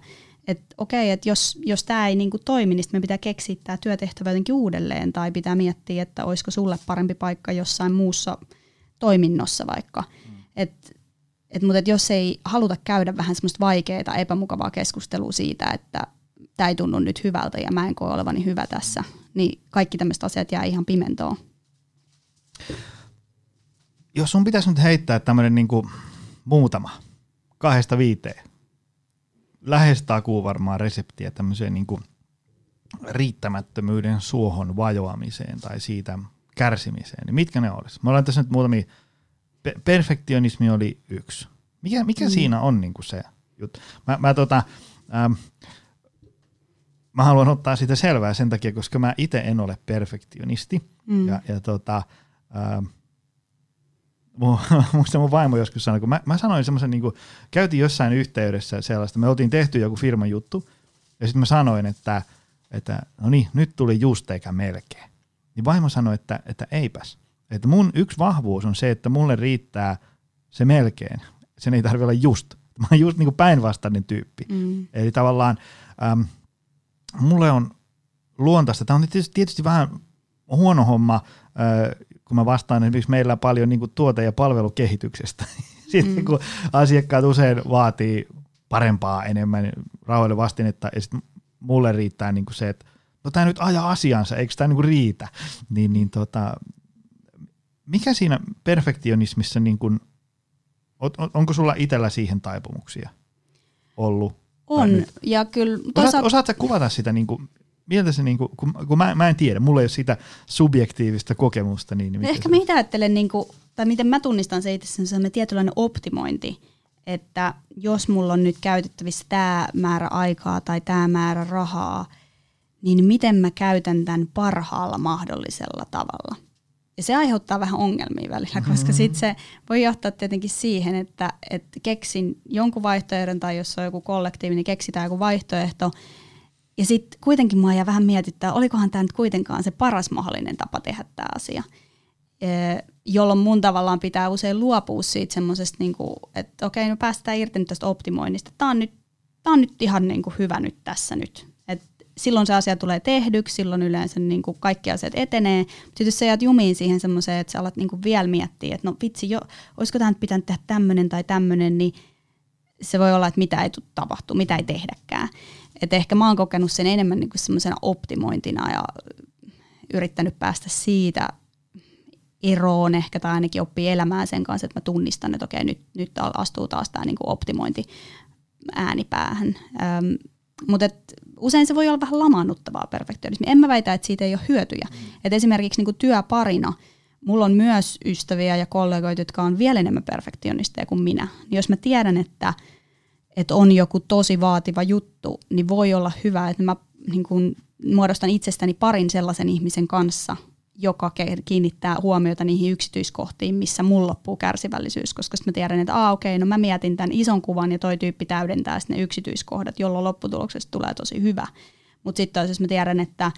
Että okei, että jos tämä ei niinku toimi, niin me pitää keksiä tämä työtehtävä jotenkin uudelleen tai pitää miettiä, että olisiko sulle parempi paikka jossain muussa toiminnossa vaikka. Mutta jos ei haluta käydä vähän semmoista vaikeaa, epämukavaa keskustelua siitä, että tämä ei tunnu nyt hyvältä ja mä en koe olevani hyvä tässä, niin kaikki tämmöiset asiat jää ihan pimentoon. Jos sun pitäisi nyt heittää tämmöinen niinku muutama, 2-5, lähes takuu varmaan reseptiä tämmöiseen niinku riittämättömyyden suohon vajoamiseen tai siitä kärsimiseen, niin mitkä ne olisi? Me ollaan tässä nyt muutamia, perfektionismi oli yksi. Mikä siinä on niinku se juttu? Mä haluan ottaa siitä selvää sen takia, koska mä itse en ole perfektionisti. Musta mun vaimo joskus sanoi, kun mä sanoin semmoisen, niin kuin, käytiin jossain yhteydessä sellaista, me oltiin tehty joku firman juttu, ja sitten mä sanoin, että no niin, nyt tuli just eikä melkein. Niin vaimo sanoi, että eipäs. Että mun yksi vahvuus on se, että mulle riittää se melkein. Sen ei tarvitse olla just. Mä oon just niin kuin päinvastainen tyyppi. Eli tavallaan mulle on luontaista, tämä on tietysti vähän huono homma, kun mä vastaan esimerkiksi meillä paljon niin kuin tuote- ja palvelukehityksestä. Sitten kun asiakkaat usein vaatii parempaa enemmän rahoille vastinetta, ja sitten mulle riittää niin kuin se, että no tämä nyt aja asiansa, eikö tämä niin kuin riitä? Mikä siinä perfektionismissa, niin kuin, onko sulla itsellä siihen taipumuksia ollut? On, ja kyllä... Osaatko sä kuvata sitä, niin kuin, miltä se, niin kuin, kun mä en tiedä, mulla ei ole sitä subjektiivista kokemusta. Niin ehkä mä itse ajattelen, niin kuin, tai miten mä tunnistan se itse sellainen tietynlainen optimointi, että jos mulla on nyt käytettävissä tämä määrä aikaa tai tämä määrä rahaa, niin miten mä käytän tämän parhaalla mahdollisella tavalla. Ja se aiheuttaa vähän ongelmia välillä, koska sitten se voi johtaa tietenkin siihen, että keksin jonkun vaihtoehdon tai jos on joku kollektiivi, niin keksitään joku vaihtoehto. Ja sitten kuitenkin mua jää vähän mietittää, olikohan tämä nyt kuitenkaan se paras mahdollinen tapa tehdä tämä asia. Jolloin mun tavallaan pitää usein luopua siitä semmoisesta, niinku, että okei, me päästään irti nyt tästä optimoinnista. Tämä on nyt ihan niinku hyvä nyt tässä nyt. Silloin se asia tulee tehdyksi, silloin yleensä niin kuin kaikki asiat etenee. Sitten jos sä jäät jumiin siihen semmoiseen, että sä alat niin kuin vielä miettiä, että no vitsi, olisiko tähän pitänyt tehdä tämmöinen tai tämmöinen, niin se voi olla, että mitä ei tapahtu, mitä ei tehdäkään. Et ehkä mä oon kokenut sen enemmän niin kuin semmoisena optimointina ja yrittänyt päästä siitä eroon ehkä tai ainakin oppii elämään sen kanssa, että mä tunnistan, että okei, nyt astuu taas tämä niin kuin optimointi äänipäähän. Mutta usein se voi olla vähän lamaannuttavaa perfektionismi. En mä väitä, että siitä ei ole hyötyjä. Et esimerkiksi niin kuin työparina, mulla on myös ystäviä ja kollegoita, jotka on vielä enemmän perfektionisteja kuin minä. Niin jos mä tiedän, että on joku tosi vaativa juttu, niin voi olla hyvä, että mä niin kuin muodostan itsestäni parin sellaisen ihmisen kanssa, joka kiinnittää huomiota niihin yksityiskohtiin, missä mulla loppuu kärsivällisyys, koska sitten mä tiedän, että okei, mä mietin tämän ison kuvan ja toi tyyppi täydentää sitten ne yksityiskohdat, jolloin lopputuloksesta tulee tosi hyvä. Mutta sitten jos mä tiedän, että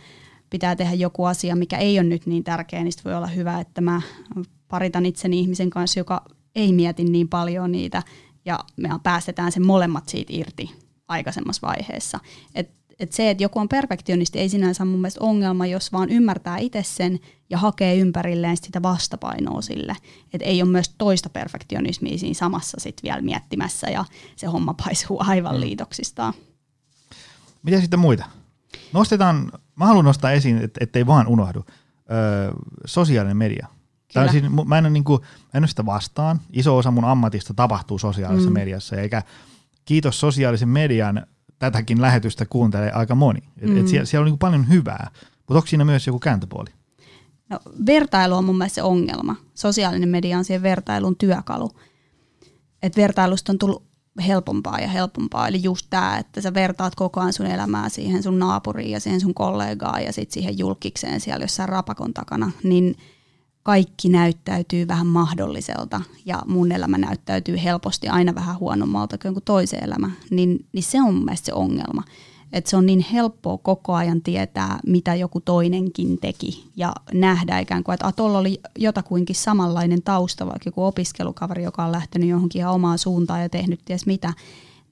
pitää tehdä joku asia, mikä ei ole nyt niin tärkeä, niin voi olla hyvä, että mä paritan itseni ihmisen kanssa, joka ei mieti niin paljon niitä ja me päästetään sen molemmat siitä irti aikaisemmassa vaiheessa. Että se, että joku on perfektionisti, ei sinänsä ole mun mielestä ongelma, jos vaan ymmärtää itse sen ja hakee ympärilleen sitä vastapainoa sille. Että ei ole myös toista perfektionismia siinä samassa sit vielä miettimässä ja se homma paisuu aivan liitoksistaan. Mitä sitten muita? Mä haluan nostaa esiin, ettei vaan unohdu, sosiaalinen media. Siis, mä en ole sitä vastaan. Iso osa mun ammatista tapahtuu sosiaalisessa mediassa, eikä kiitos sosiaalisen median. Tätäkin lähetystä kuuntelee aika moni. Siellä on niin kuin paljon hyvää, mutta onko siinä myös joku kääntöpuoli? No, vertailu on mun mielestä se ongelma. Sosiaalinen media on siihen vertailun työkalu. Et vertailusta on tullut helpompaa ja helpompaa. Eli just tämä, että sä vertaat koko ajan sun elämää siihen sun naapuriin ja siihen sun kollegaan ja sitten siihen julkikseen siellä jossain rapakon takana. Niin kaikki näyttäytyy vähän mahdolliselta ja mun elämä näyttäytyy helposti aina vähän huonommalta kuin toisen elämä, niin se on mun mielestä se ongelma. Että se on niin helppoa koko ajan tietää, mitä joku toinenkin teki ja nähdä ikään kuin, että tuolla oli jotakuinkin samanlainen tausta, vaikka joku opiskelukaveri, joka on lähtenyt johonkin ihan omaan suuntaan ja tehnyt ties mitä,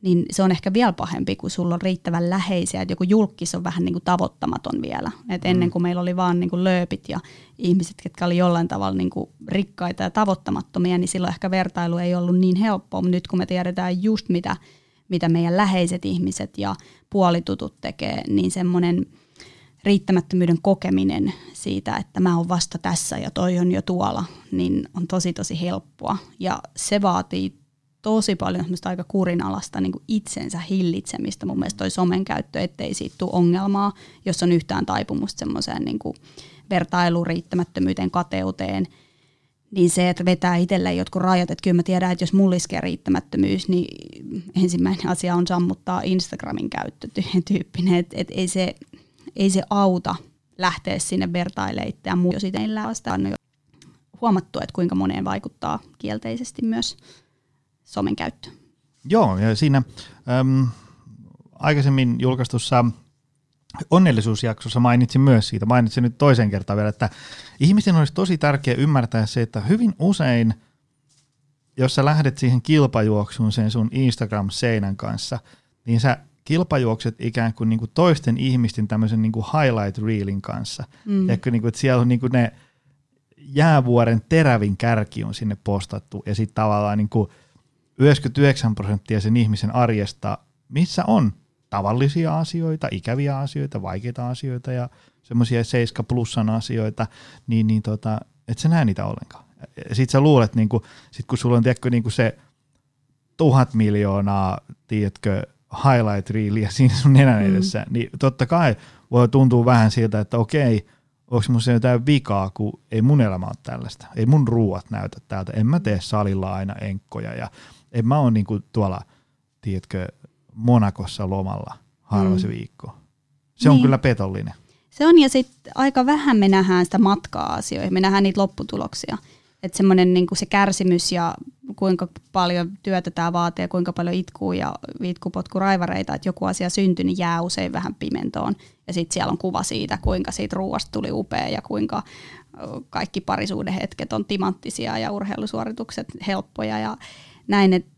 niin se on ehkä vielä pahempi, kun sulla on riittävän läheisiä, että joku julkkis on vähän niin kuin tavoittamaton vielä. Et ennen kuin meillä oli vaan niin kuin lööpit ja ihmiset, ketkä oli jollain tavalla niin kuin rikkaita ja tavoittamattomia, niin silloin ehkä vertailu ei ollut niin helppoa, mutta nyt kun me tiedetään just mitä meidän läheiset ihmiset ja puolitutut tekee, niin semmoinen riittämättömyyden kokeminen siitä, että mä oon vasta tässä ja toi on jo tuolla, niin on tosi tosi helppoa. Ja se vaatii tosi paljon semmoista aika kurinalaista niin kuin itsensä hillitsemistä. Mun mielestä toi somen käyttö, ettei siitä tule ongelmaa, jos on yhtään taipumusta semmoiseen niin kuin vertailuun, riittämättömyyteen, kateuteen. Niin se, että vetää itselleen jotkut rajat, että kyllä mä tiedän, että jos mulla iskee riittämättömyys, niin ensimmäinen asia on sammuttaa Instagramin käyttö tyyppinen, että ei se auta lähteä sinne vertaileitteen ja muu, jos itsellä on sitä huomattu, että kuinka moneen vaikuttaa kielteisesti myös somen käyttö. Joo, ja siinä aikaisemmin julkaistussa onnellisuusjaksossa mainitsin myös siitä, mainitsin nyt toisen kertaan vielä, että ihmisten olisi tosi tärkeää ymmärtää se, että hyvin usein, jos sä lähdet siihen kilpajuoksuun sen sun Instagram-seinän kanssa, niin sä kilpajuokset ikään kuin niinku toisten ihmisten tämmöisen niinku highlight reelin kanssa. Mm. Ja niinku, että siellä on niinku ne jäävuoren terävin kärki on sinne postattu, ja sitten tavallaan niinku 99% sen ihmisen arjesta, missä on tavallisia asioita, ikäviä asioita, vaikeita asioita ja semmoisia 7+:n asioita, niin et sä näe niitä ollenkaan. Sitten sä luulet, niinku, sit kun sulla on tiedätkö, niinku se 1 000 miljoonaa tiedätkö, highlight reeliä siinä sun nenän edessä, niin totta kai voi tuntua vähän siltä, että okei, onko minussa jotain vikaa, kun ei mun elämä ole tällaista, ei mun ruuat näytä täältä, en mä tee salilla aina enkkoja ja en mä ole niinku tuolla, tiedätkö, Monakossa lomalla harva se viikko. Se on kyllä petollinen. Se on, ja sitten aika vähän me nähdään sitä matkaa asioihin, me nähdään niitä lopputuloksia. Että semmoinen niinku se kärsimys ja kuinka paljon työtä tämä vaatii, kuinka paljon itkuu ja vitkupotkuraivaleita, että joku asia syntyy, niin jää usein vähän pimentoon. Ja sitten siellä on kuva siitä, kuinka siitä ruuasta tuli upea ja kuinka kaikki parisuuden hetket on timanttisia ja urheilusuoritukset helppoja ja näin, että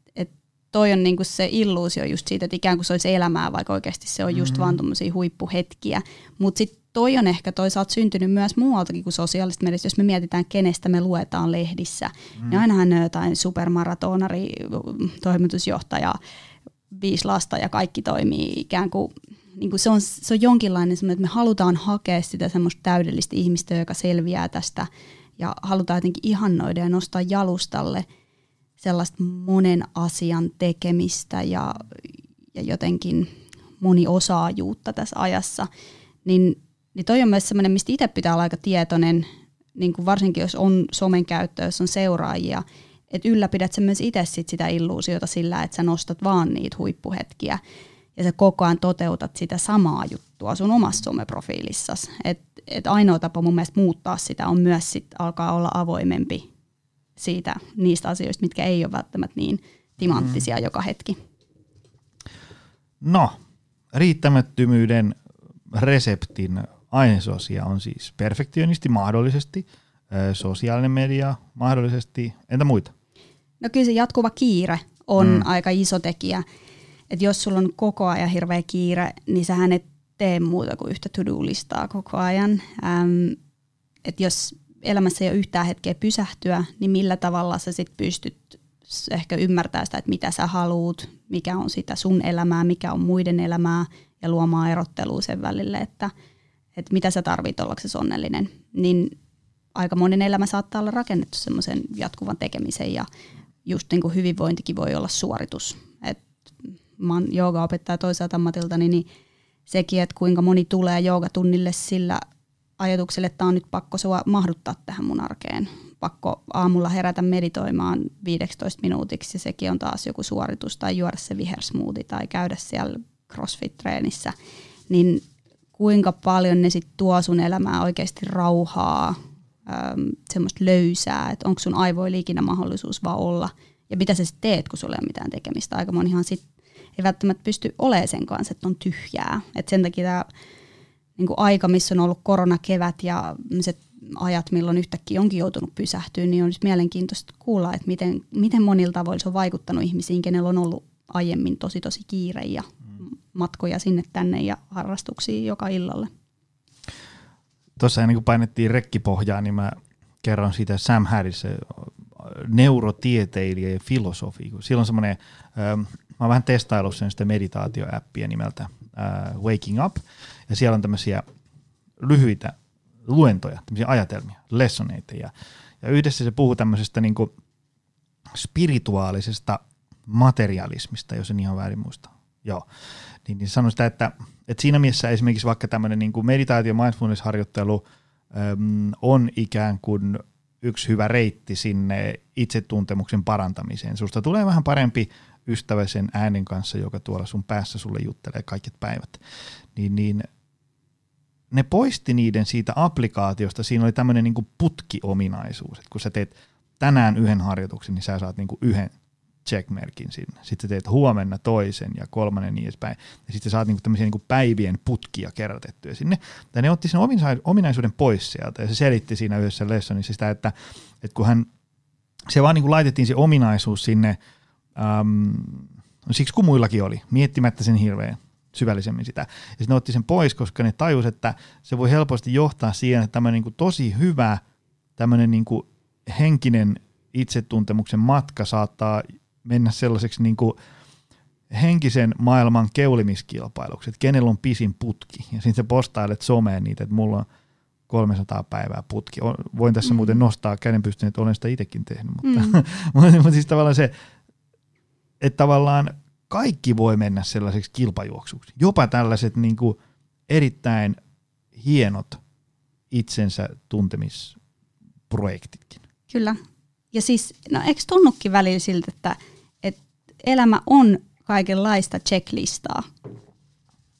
toi on niinku se illuusio just siitä, että ikään kuin se olisi elämää, vaikka oikeasti se on just vaan tuommoisia huippuhetkiä. Mutta sitten toi on ehkä toisaalta syntynyt myös muualtakin kuin sosiaalista mediasta. Jos me mietitään, kenestä me luetaan lehdissä, niin ainahan ne on jotain supermaratonari, toimitusjohtaja, 5 lasta ja kaikki toimii ikään kuin. Niin se on jonkinlainen semmoinen, että me halutaan hakea sitä semmoista täydellistä ihmistä, joka selviää tästä ja halutaan jotenkin ihannoida ja nostaa jalustalle sellaista monen asian tekemistä ja jotenkin moniosaajuutta tässä ajassa, niin toi on myös sellainen, mistä itse pitää olla aika tietoinen, niin kuin varsinkin jos on somen käyttö, jos on seuraajia, että ylläpidät sä myös itse sitä illuusiota sillä, että sä nostat vaan niitä huippuhetkiä ja sä koko ajan toteutat sitä samaa juttua sun omassa someprofiilissasi. Et ainoa tapa mun mielestä muuttaa sitä on myös sit alkaa olla avoimempi siitä niistä asioista, mitkä ei ole välttämättä niin timanttisia joka hetki. No, riittämättömyyden reseptin ainesosia on siis perfektionisti mahdollisesti, sosiaalinen media mahdollisesti, entä muita? No kyllä se jatkuva kiire on aika iso tekijä. Et jos sulla on koko ajan hirveä kiire, niin sähän et tee muuta kuin yhtä to-do-listaa koko ajan. Että jos elämässä ei ole yhtään hetkeä pysähtyä, niin millä tavalla sä sit pystyt ehkä ymmärtämään sitä, että mitä sä haluut, mikä on sitä sun elämää, mikä on muiden elämää ja luomaan erottelua sen välille, että mitä sä tarvit ollaksesi onnellinen. Niin aika monen elämä saattaa olla rakennettu semmoisen jatkuvan tekemisen ja just niin kuin hyvinvointikin voi olla suoritus. Et mä oon joogaopettaja toisaalta ammatiltani, niin sekin, että kuinka moni tulee joogatunnille sillä ajatukselle, että on nyt pakko sua mahduttaa tähän mun arkeen. Pakko aamulla herätä meditoimaan 15 minuutiksi, ja sekin on taas joku suoritus, tai juoda se vihersmoothie, tai käydä siellä crossfit-treenissä. Niin kuinka paljon ne sit tuo sun elämään oikeasti rauhaa, semmoista löysää, että onko sun aivoilla ikinä mahdollisuus vaan olla, ja mitä sä sitten teet, kun sulla ei ole mitään tekemistä. Aika monihan sit ei välttämättä pysty olemaan sen kanssa, että on tyhjää. Et sen takia tämä niinku aika, missä on ollut koronakevät ja se ajat, milloin yhtäkkiä onkin joutunut pysähtyä, niin on nyt mielenkiintoista kuulla, että miten monilla tavoilla se on vaikuttanut ihmisiin, kenellä on ollut aiemmin tosi kiire ja matkoja sinne tänne ja harrastuksia joka illalle. Tuossa ennen kuin painettiin rekkipohjaa, niin mä kerron siitä Sam Harris, neurotieteilijä ja filosofi. Sillä on semmoinen, mä oon vähän testaillut sen sitä meditaatioäppiä nimeltä Waking Up, ja siellä on tämmöisiä lyhyitä luentoja, tämmöisiä ajatelmia, lessoneita, ja yhdessä se puhuu tämmöisestä niin kuin spirituaalisesta materialismista, jos en ihan väärin muista. Joo, niin sanon sitä, että siinä mielessä esimerkiksi vaikka tämmöinen niin kuin meditaatio- mindfulness-harjoittelu on ikään kuin yksi hyvä reitti sinne itsetuntemuksen parantamiseen. Susta tulee vähän parempi ystävä sen äänen kanssa, joka tuolla sun päässä sulle juttelee kaiket päivät. Niin ne poisti niiden siitä applikaatiosta. Siinä oli tämmöinen niin kuin putkiominaisuus, että kun sä teet tänään yhden harjoituksen, niin sä saat niin kuin yhden checkmerkin sinne. Sitten teet huomenna toisen ja kolmannen niin edespäin. Ja sitten saat niinku tämmöisiä niinku päivien putkia kerrotettuja sinne. Ja ne otti sen ominaisuuden pois sieltä. Ja se selitti siinä yhdessä lessonissa sitä, että kun hän, se vaan niinku laitettiin se ominaisuus sinne, siksi kun muillakin oli, miettimättä sen hirveän syvällisemmin sitä. Ja sitten ne otti sen pois, koska ne tajus, että se voi helposti johtaa siihen, että tämmöinen niinku tosi hyvä tämmöinen niinku henkinen itsetuntemuksen matka saattaa mennä sellaiseksi niin kuin henkisen maailman keulimiskilpailuksi, että kenellä on pisin putki, ja sitten sä postailet someen niitä, että mulla on 300 päivää putki. Voin tässä muuten nostaa käden pystyyn, että olen sitä itsekin tehnyt, mutta siis tavallaan se, että tavallaan kaikki voi mennä sellaiseksi kilpajuoksuksi. Jopa tällaiset niin kuin erittäin hienot itsensä tuntemisprojektitkin. Kyllä. Ja siis, no eikö tunnukin välillä siltä, että elämä on kaikenlaista checklistaa?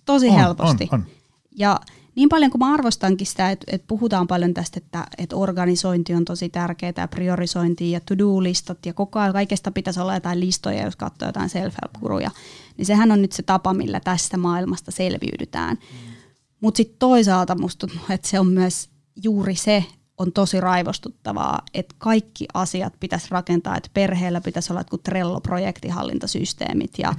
Tosi helposti. On. Ja niin paljon kuin mä arvostankin sitä, että puhutaan paljon tästä, että organisointi on tosi tärkeää, ja priorisointi ja to-do-listat, ja koko ajan kaikesta pitäisi olla jotain listoja, jos katsoo jotain self-help-guruja. Niin sehän on nyt se tapa, millä tästä maailmasta selviydytään. Mutta sitten toisaalta musta tuntuu, että se on myös juuri se, on tosi raivostuttavaa, että kaikki asiat pitäisi rakentaa, että perheellä pitäisi olla jotkut Trello-projektihallintasysteemit ja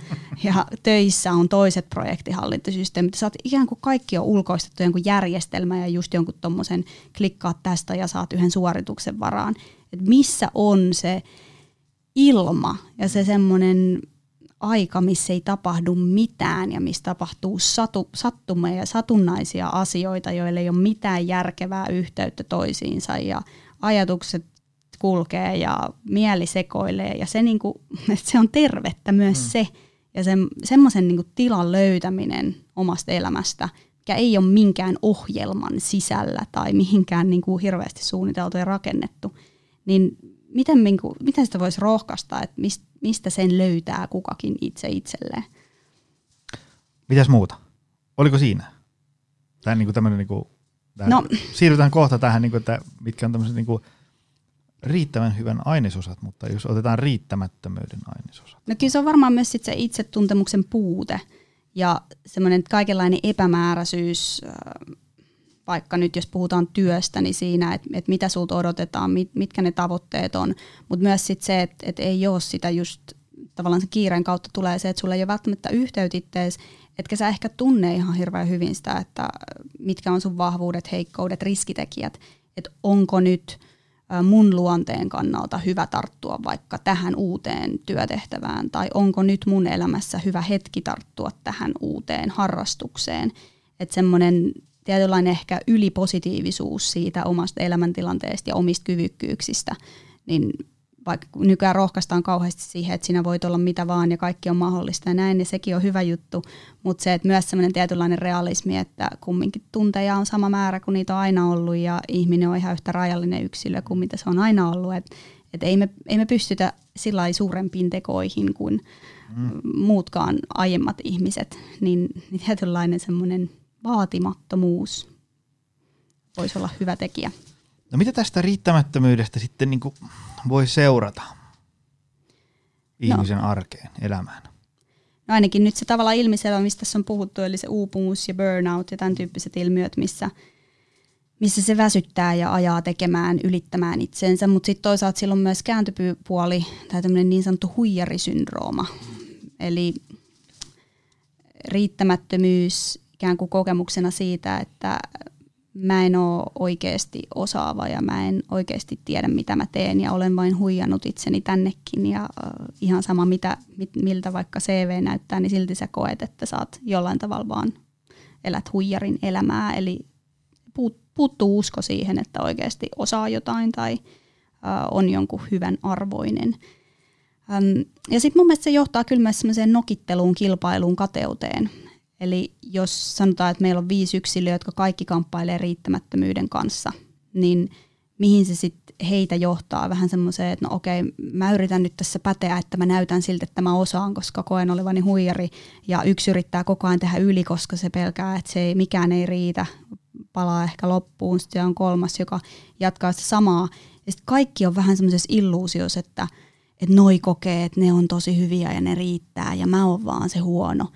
töissä on toiset projektihallintasysteemit. Sä oot ikään kuin kaikki on ulkoistettu jonkun järjestelmän ja just jonkun tommosen klikkaat tästä ja saat yhden suorituksen varaan. Et missä on se ilma ja se semmoinen aika, missä ei tapahdu mitään ja missä tapahtuu sattumia ja satunnaisia asioita, joille ei ole mitään järkevää yhteyttä toisiinsa ja ajatukset kulkee ja mieli sekoilee ja se, niinku, se on tervettä myös se ja semmoisen niinku tilan löytäminen omasta elämästä, mikä ei ole minkään ohjelman sisällä tai mihinkään niinku hirveästi suunniteltu ja rakennettu, niin miten sitä voisi rohkaista, että mistä sen löytää kukakin itse itselleen? Mitäs muuta? Oliko siinä? Tämä niinku tämmöinen niinku siirrytään kohta tähän niinku, että mitkä on tämmöiset niinku riittävän hyvän ainesosat, mutta jos otetaan riittämättömyyden ainesosat. No kyllä se on varmaan myös sit se itsetuntemuksen puute ja semmoinen kaikenlainen epämääräisyys. Vaikka nyt jos puhutaan työstä, niin siinä, että mitä sulta odotetaan, mitkä ne tavoitteet on. Mutta myös sit se, että ei ole sitä just tavallaan sen kiireen kautta tulee se, että sulla ei ole välttämättä yhteyttä ittees, etkä sä ehkä tunne ihan hirveän hyvin sitä, että mitkä on sun vahvuudet, heikkoudet, riskitekijät. Että onko nyt mun luonteen kannalta hyvä tarttua vaikka tähän uuteen työtehtävään tai onko nyt mun elämässä hyvä hetki tarttua tähän uuteen harrastukseen. Että semmoinen tietynlainen ehkä ylipositiivisuus siitä omasta elämäntilanteesta ja omista kyvykkyyksistä, niin vaikka nykyään rohkaistaan kauheasti siihen, että sinä voit olla mitä vaan ja kaikki on mahdollista ja näin, ja sekin on hyvä juttu, mutta se, että myös sellainen tietynlainen realismi, että kumminkin tunteja on sama määrä kuin niitä on aina ollut ja ihminen on ihan yhtä rajallinen yksilö kuin mitä se on aina ollut, että ei me pystytä sillä lailla suurempiin tekoihin kuin muutkaan aiemmat ihmiset, niin tietynlainen semmoinen vaatimattomuus voisi olla hyvä tekijä. No mitä tästä riittämättömyydestä sitten niin kuin voi seurata ihmisen arkeen, elämään? No ainakin nyt se tavallaan ilmiselvä, mistä tässä on puhuttu, eli se uupumus ja burnout ja tämän tyyppiset ilmiöt, missä se väsyttää ja ajaa tekemään, ylittämään itsensä, mutta sitten toisaalta silloin myös kääntöpuoli tai tämmöinen niin sanottu huijarisyndrooma, eli riittämättömyys ikään kuin kokemuksena siitä, että mä en ole oikeasti osaava ja mä en oikeasti tiedä, mitä mä teen ja olen vain huijannut itseni tännekin ja ihan sama, miltä vaikka CV näyttää, niin silti sä koet, että sä oot jollain tavalla vaan elät huijarin elämää, eli puuttuu usko siihen, että oikeasti osaa jotain tai on jonkun hyvän arvoinen. Ja sitten mun mielestä se johtaa kyllä myös semmoiseen nokitteluun, kilpailuun, kateuteen. Eli jos sanotaan, että meillä on 5 yksilöä, jotka kaikki kamppailee riittämättömyyden kanssa, niin mihin se sitten heitä johtaa? Vähän semmoiseen, että no okei, mä yritän nyt tässä päteä, että mä näytän siltä, että mä osaan, koska koen olevani huijari. Ja yksi yrittää koko ajan tehdä yli, koska se pelkää, että mikään ei riitä. Palaa ehkä loppuun, sitten on kolmas, joka jatkaa sitä samaa. Ja sitten kaikki on vähän semmoisessa illuusiossa, että noi kokee, että ne on tosi hyviä ja ne riittää ja mä oon vaan se huono,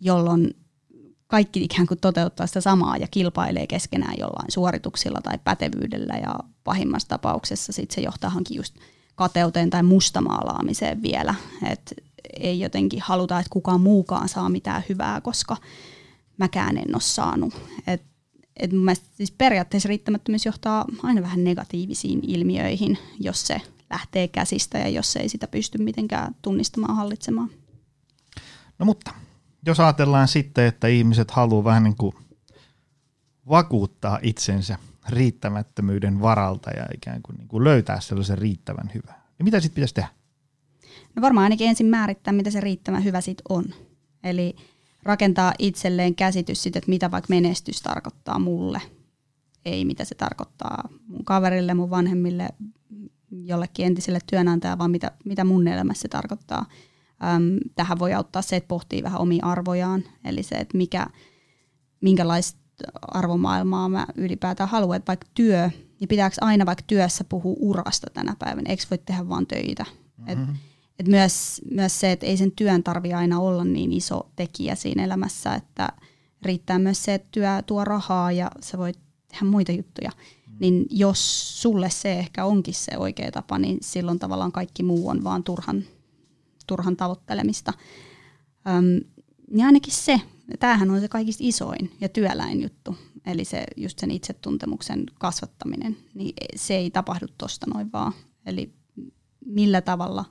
jolloin kaikki ikään kuin toteuttaa sitä samaa ja kilpailee keskenään jollain suorituksilla tai pätevyydellä ja pahimmassa tapauksessa sit se johtaahankin just kateuteen tai mustamaalaamiseen vielä, että ei jotenkin haluta, että kukaan muukaan saa mitään hyvää, koska mäkään en ole saanut. Et mun mielestä siis periaatteessa riittämättömyys johtaa aina vähän negatiivisiin ilmiöihin, jos se lähtee käsistä ja jos ei sitä pysty mitenkään tunnistamaan, hallitsemaan. No mutta, jos ajatellaan sitten, että ihmiset haluaa vähän niin kuin vakuuttaa itsensä riittämättömyyden varalta ja ikään kuin, löytää sellaisen riittävän hyvän, niin mitä sitten pitäisi tehdä? No varmaan ainakin ensin määrittää, mitä se riittävän hyvä sitten on. Eli rakentaa itselleen käsitys siitä, että mitä vaikka menestys tarkoittaa mulle, ei mitä se tarkoittaa mun kaverille, mun vanhemmille, jollekin entiselle työnantajalle, vaan mitä mun elämässä se tarkoittaa. Tähän voi auttaa se, että pohtii vähän omia arvojaan, eli se, että minkälaista arvomaailmaa mä ylipäätään haluan, että vaikka työ, niin pitääkö aina vaikka työssä puhua urasta tänä päivänä, eikö voi tehdä vaan töitä? Et myös se, että ei sen työn tarvitse aina olla niin iso tekijä siinä elämässä, että riittää myös se, että työ tuo rahaa ja sä voit tehdä muita juttuja. Niin jos sulle se ehkä onkin se oikea tapa, niin silloin tavallaan kaikki muu on vaan turhan tavoittelemista. Niin ainakin se, tämähän on se kaikista isoin ja työläin juttu, eli se just sen itsetuntemuksen kasvattaminen, niin se ei tapahdu tosta noin vaan. Eli millä tavalla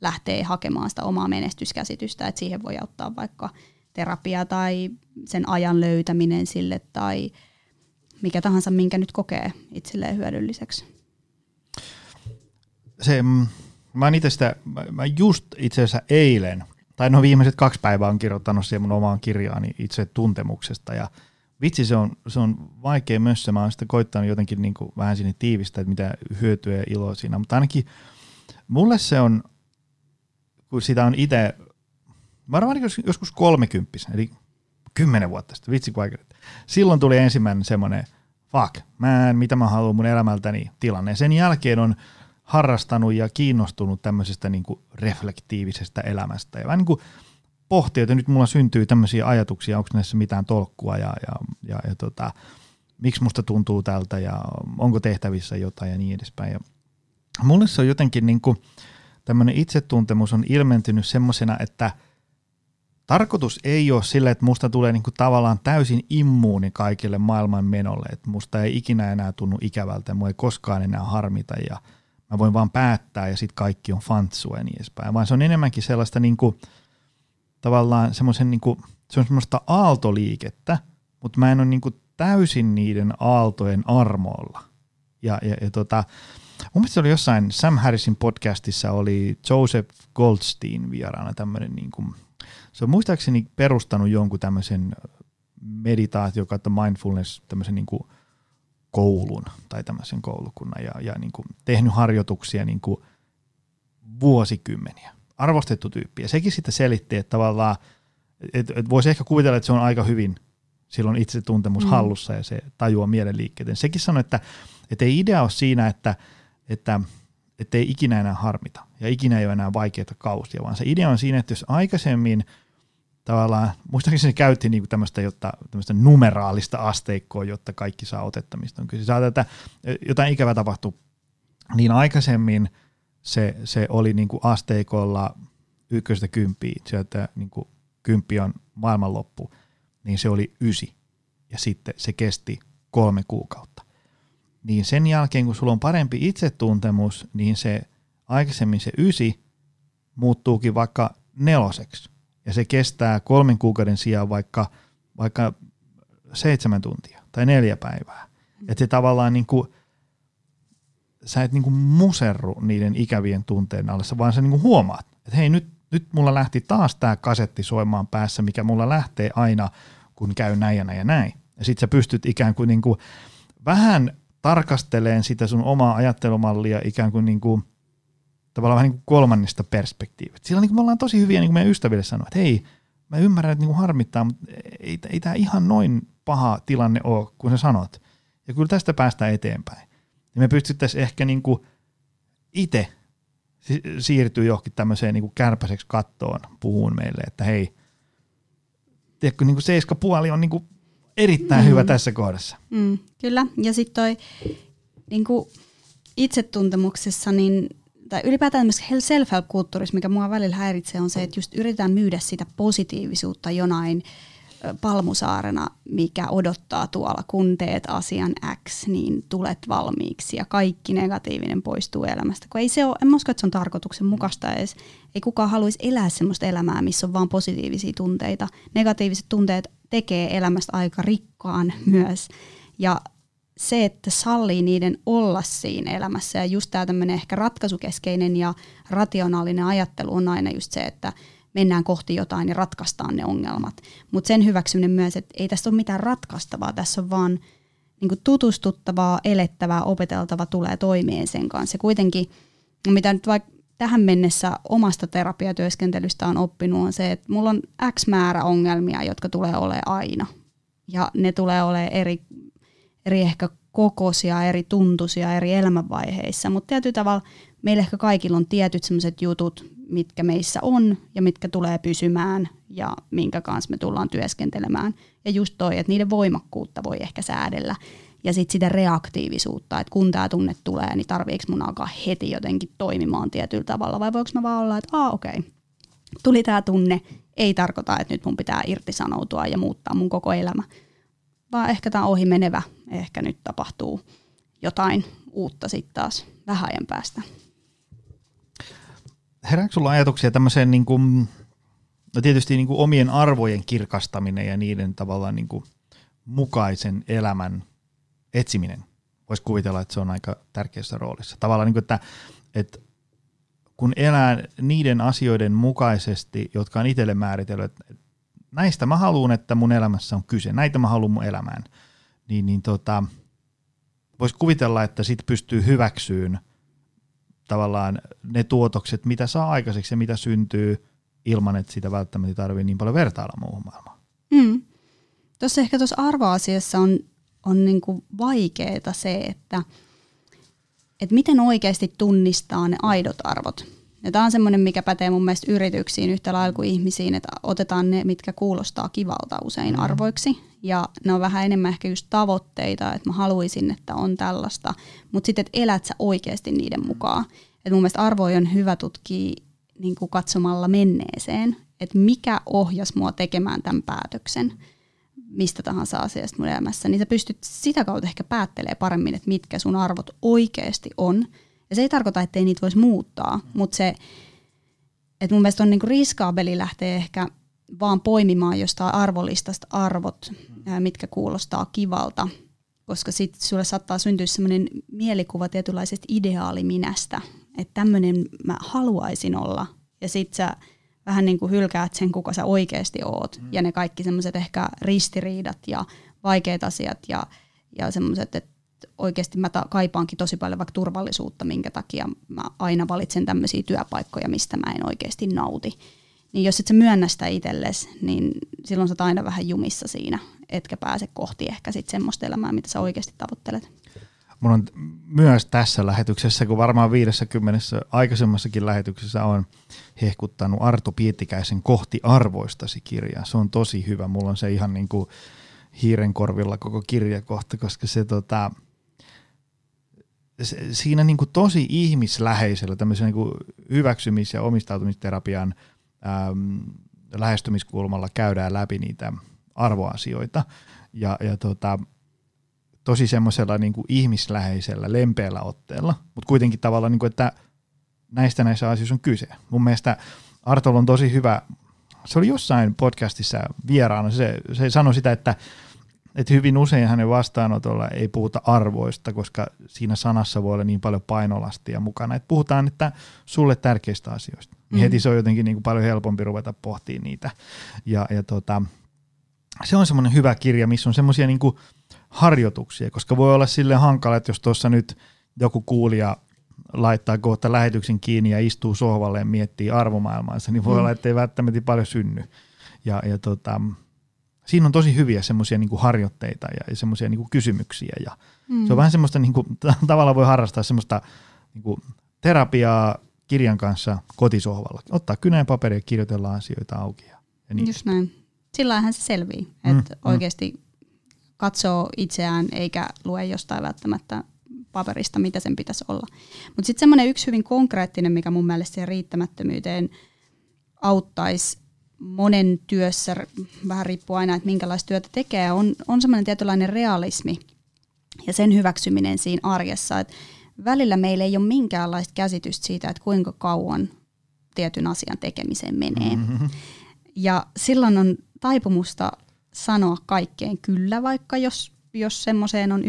lähtee hakemaan sitä omaa menestyskäsitystä, että siihen voi auttaa vaikka terapia tai sen ajan löytäminen sille tai mikä tahansa, minkä nyt kokee itselleen hyödylliseksi. Mä just itse asiassa eilen, tai no viimeiset 2 päivää on kirjoittanut siihen mun omaan kirjaani itse tuntemuksesta ja vitsi se on vaikea mössö, mä oon sitä koittanut jotenkin niin kuin vähän sinne tiivistää, että mitä hyötyä ja iloa siinä, mutta ainakin mulle se on, kun sitä on itse, varmaan joskus 30, eli 10 vuotta sitten, vitsi kun aikaa. Silloin tuli ensimmäinen semmoinen, mitä mä haluan mun elämältäni tilanne. Sen jälkeen on harrastanut ja kiinnostunut tämmöisestä niin kuin reflektiivisestä elämästä. Ja vähän niin kuin pohtii, että nyt mulla syntyy tämmöisiä ajatuksia, onko näissä mitään tolkkua ja miksi musta tuntuu tältä ja onko tehtävissä jotain ja niin edespäin. Ja mulle se on jotenkin niin kuin tämmöinen itsetuntemus on ilmentynyt semmoisena, että tarkoitus ei ole sille, että musta tulee niinku tavallaan täysin immuuni kaikille maailman menolle, että musta ei ikinä enää tunnu ikävältä, mua ei koskaan enää harmita ja mä voin vaan päättää ja sitten kaikki on fantsua ja niin edespäin, vaan se on enemmänkin sellaista niinku, tavallaan semmoisen niinku, se on semmoista aaltoliikettä, mutta mä en ole niinku täysin niiden aaltojen armoilla. Mun mielestä oli jossain Sam Harrisin podcastissa oli Joseph Goldstein vieraana tämmöinen niinku, se on muistaakseni perustanut jonkun tämmöisen meditaatio- kautta mindfulness tämmöisen niin kuin koulun tai tämmöisen koulukunnan ja niin kuin tehnyt harjoituksia niin kuin vuosikymmeniä. Arvostettu tyyppi. Ja sekin sitten selitti, että tavallaan, että voisi ehkä kuvitella, että se on aika hyvin silloin itsetuntemus hallussa ja se tajuaa mielenliikkeiden. Sekin sanoi, että ei idea ole siinä, että ei ikinä enää harmita ja ikinä ei ole enää vaikeita kausia, vaan se idea on siinä, että jos aikaisemmin tavallaan, muistaakseni se käytti niin kuin tämmöistä numeraalista asteikkoa, jotta kaikki saa otetta, mistä on kyse. Saa tätä, jotain ikävää tapahtuu, niin aikaisemmin se oli niin kuin asteikolla 1–10, sieltä niin kuin 10 on maailmanloppu, niin se oli 9 ja sitten se kesti 3 kuukautta. Niin sen jälkeen, kun sulla on parempi itsetuntemus, niin se aikaisemmin se 9 muuttuukin vaikka 4:ksi. Ja se kestää 3 kuukauden sijaan vaikka 7 tuntia tai 4 päivää. Että se tavallaan niin kuin, sä et niin kuin muserru niiden ikävien tunteen allessa, vaan sä niin kuin huomaat, että hei nyt mulla lähti taas tää kasetti soimaan päässä, mikä mulla lähtee aina, kun käy näin ja näin ja näin. Ja sit sä pystyt ikään kuin, niin kuin vähän tarkasteleen sitä sun omaa ajattelumallia ikään kuin niinku tavallaan vähän niin kolmannesta perspektiivistä. Sillä niin me ollaan tosi hyviä, niin kuin meidän ystäville sanoo, että hei, mä ymmärrän, että niin harmittaa, mutta ei tämä ihan noin paha tilanne ole, kun sä sanot. Ja kyllä tästä päästään eteenpäin. Ja me pystyttäisiin ehkä niin kuin itse siirtyä johonkin tämmöiseen niin kuin kärpäiseksi kattoon puhuun meille, että hei, tiedätkö, niin kuin 7,5 on niin kuin erittäin hyvä tässä kohdassa. Mm, kyllä, ja sitten toi niin kuin itsetuntemuksessa, niin tai ylipäätään tämmöisessä self-help-kulttuurissa, mikä mua välillä häiritsee, on se, että just yritetään myydä sitä positiivisuutta jonain palmusaarena, mikä odottaa tuolla, kun teet asian X, niin tulet valmiiksi ja kaikki negatiivinen poistuu elämästä. Kun ei se ole, en usko, että se on tarkoituksenmukaista edes. Ei kukaan haluaisi elää semmoista elämää, missä on vaan positiivisia tunteita. Negatiiviset tunteet tekee elämästä aika rikkaan myös. Ja se, että sallii niiden olla siinä elämässä ja just tämä tämmöinen ehkä ratkaisukeskeinen ja rationaalinen ajattelu on aina just se, että mennään kohti jotain ja ratkaistaan ne ongelmat. Mutta sen hyväksyminen myös, että ei tässä ole mitään ratkaistavaa, tässä on vaan niinku tutustuttavaa, elettävää, opeteltavaa, tulee toimeen sen kanssa. Ja kuitenkin, mitä nyt vaikka tähän mennessä omasta terapiatyöskentelystä on oppinut, on se, että mulla on X määrä ongelmia, jotka tulee olemaan aina. Ja ne tulee olemaan eri ehkä kokoisia, eri tuntuisia, eri elämänvaiheissa, mutta tietyllä tavalla meillä ehkä kaikilla on tietyt sellaiset jutut, mitkä meissä on ja mitkä tulee pysymään ja minkä kanssa me tullaan työskentelemään. Ja just toi, että niiden voimakkuutta voi ehkä säädellä ja sitten sitä reaktiivisuutta, että kun tämä tunne tulee, niin tarviiko mun alkaa heti jotenkin toimimaan tietyllä tavalla vai voiko mä vaan olla, että okei, tuli tämä tunne, ei tarkoita, että nyt mun pitää irtisanoutua ja muuttaa mun koko elämä. Vaan ehkä tämä on ohimenevä. Ehkä nyt tapahtuu jotain uutta sitten taas vähän ajan päästä. Herääkö sulla ajatuksia tämmöiseen niin kuin, no tietysti niin kuin omien arvojen kirkastaminen ja niiden tavallaan niin kuin mukaisen elämän etsiminen? Voisi kuvitella, että se on aika tärkeässä roolissa. Tavallaan, niin kuin, että kun elää niiden asioiden mukaisesti, jotka on itselle määritellyt, näistä mä haluan, että mun elämässä on kyse. Näitä mä haluan mun elämään. Niin, voisi kuvitella, että sit pystyy hyväksyyn tavallaan ne tuotokset, mitä saa aikaiseksi ja mitä syntyy ilman, että sitä välttämättä tarvitsee niin paljon vertailla muuhun maailmaan. Mm. Tuossa ehkä tuossa arvoasiassa on niinku vaikeaa se, että miten oikeasti tunnistaa ne aidot arvot. Ja tämä on semmoinen, mikä pätee mun mielestä yrityksiin yhtä lailla kuin ihmisiin, että otetaan ne, mitkä kuulostaa kivalta usein arvoiksi. Ja ne on vähän enemmän ehkä just tavoitteita, että mä haluaisin, että on tällaista. Mutta sitten, että elät sä oikeasti niiden mukaan. Et mun mielestä arvoja on hyvä tutkia niin kuin katsomalla menneeseen, että mikä ohjasi mua tekemään tämän päätöksen mistä tahansa asiasta mun elämässä. Niin sä pystyt sitä kautta ehkä päättelemään paremmin, että mitkä sun arvot oikeasti on. Ja se ei tarkoita, ettei niitä voisi muuttaa, mutta se, että mun mielestä on niinku riskaabeli lähteä ehkä vaan poimimaan jostain arvolistasta arvot, mitkä kuulostaa kivalta, koska sitten sulle saattaa syntyä semmoinen mielikuva tietynlaisesta ideaaliminästä, että tämmöinen mä haluaisin olla, ja sitten sä vähän niin kuin hylkäät sen, kuka sä oikeasti oot, ja ne kaikki semmoiset ehkä ristiriidat ja vaikeat asiat ja semmoiset, että oikeasti mä kaipaankin tosi paljon vaikka turvallisuutta, minkä takia mä aina valitsen tämmöisiä työpaikkoja, mistä mä en oikeasti nauti. Niin jos et sä myönnä sitä itsellesi, niin silloin sä oot aina vähän jumissa siinä. etkä pääse kohti ehkä sitten semmoista elämää, mitä sä oikeasti tavoittelet. Mun on myös tässä lähetyksessä, kun varmaan 50 aikaisemmassakin lähetyksessä on hehkuttanut Arto Pietikäisen Kohti arvoistasi -kirjaa. Se on tosi hyvä. Mulla on se ihan niin kuin hiirenkorvilla koko kirjakohta, koska se siinä niin kuin tosi ihmisläheisellä tämmöisen niin kuin hyväksymis- ja omistautumisterapian lähestymiskulmalla käydään läpi niitä arvoasioita ja tosi semmoisella niin kuin ihmisläheisellä, lempeällä otteella, mutta kuitenkin tavallaan, niin kuin, että näissä asioissa on kyse. Mun mielestä Artolla on tosi hyvä, se oli jossain podcastissa vieraana, se sanoi sitä, että hyvin usein hänen vastaanotolla ei puhuta arvoista, koska siinä sanassa voi olla niin paljon painolastia mukana, että puhutaan että sulle tärkeistä asioista. Mm-hmm. Heti se on jotenkin niin kuin paljon helpompi ruveta pohtimaan niitä. Se on semmoinen hyvä kirja, missä on semmoisia niin kuin harjoituksia, koska voi olla silleen hankala, että jos tuossa nyt joku kuulija laittaa kohta lähetyksen kiinni ja istuu sohvalle ja miettii arvomaailmaansa, niin voi olla, ettei välttämättä paljon synny. Siinä on tosi hyviä semmoisia niinku harjoitteita ja semmoisia niinku kysymyksiä. Ja se on vähän semmoista, niinku, tavallaan voi harrastaa semmoista niinku terapiaa kirjan kanssa kotisohvalla. Ottaa kynä ja paperia ja kirjoitella asioita auki. Ja niin. Just näin. Sillähän se selvii, että oikeasti katsoo itseään eikä lue jostain välttämättä paperista, mitä sen pitäisi olla. Mutta sitten semmoinen yksi hyvin konkreettinen, mikä mun mielestä siihen riittämättömyyteen auttaisi monen työssä, vähän riippuu aina, että minkälaista työtä tekee, on semmoinen tietynlainen realismi ja sen hyväksyminen siinä arjessa. Et välillä meillä ei ole minkäänlaista käsitystä siitä, että kuinka kauan tietyn asian tekemiseen menee. Mm-hmm. Ja silloin on taipumusta sanoa kaikkeen kyllä, vaikka jos semmoiseen on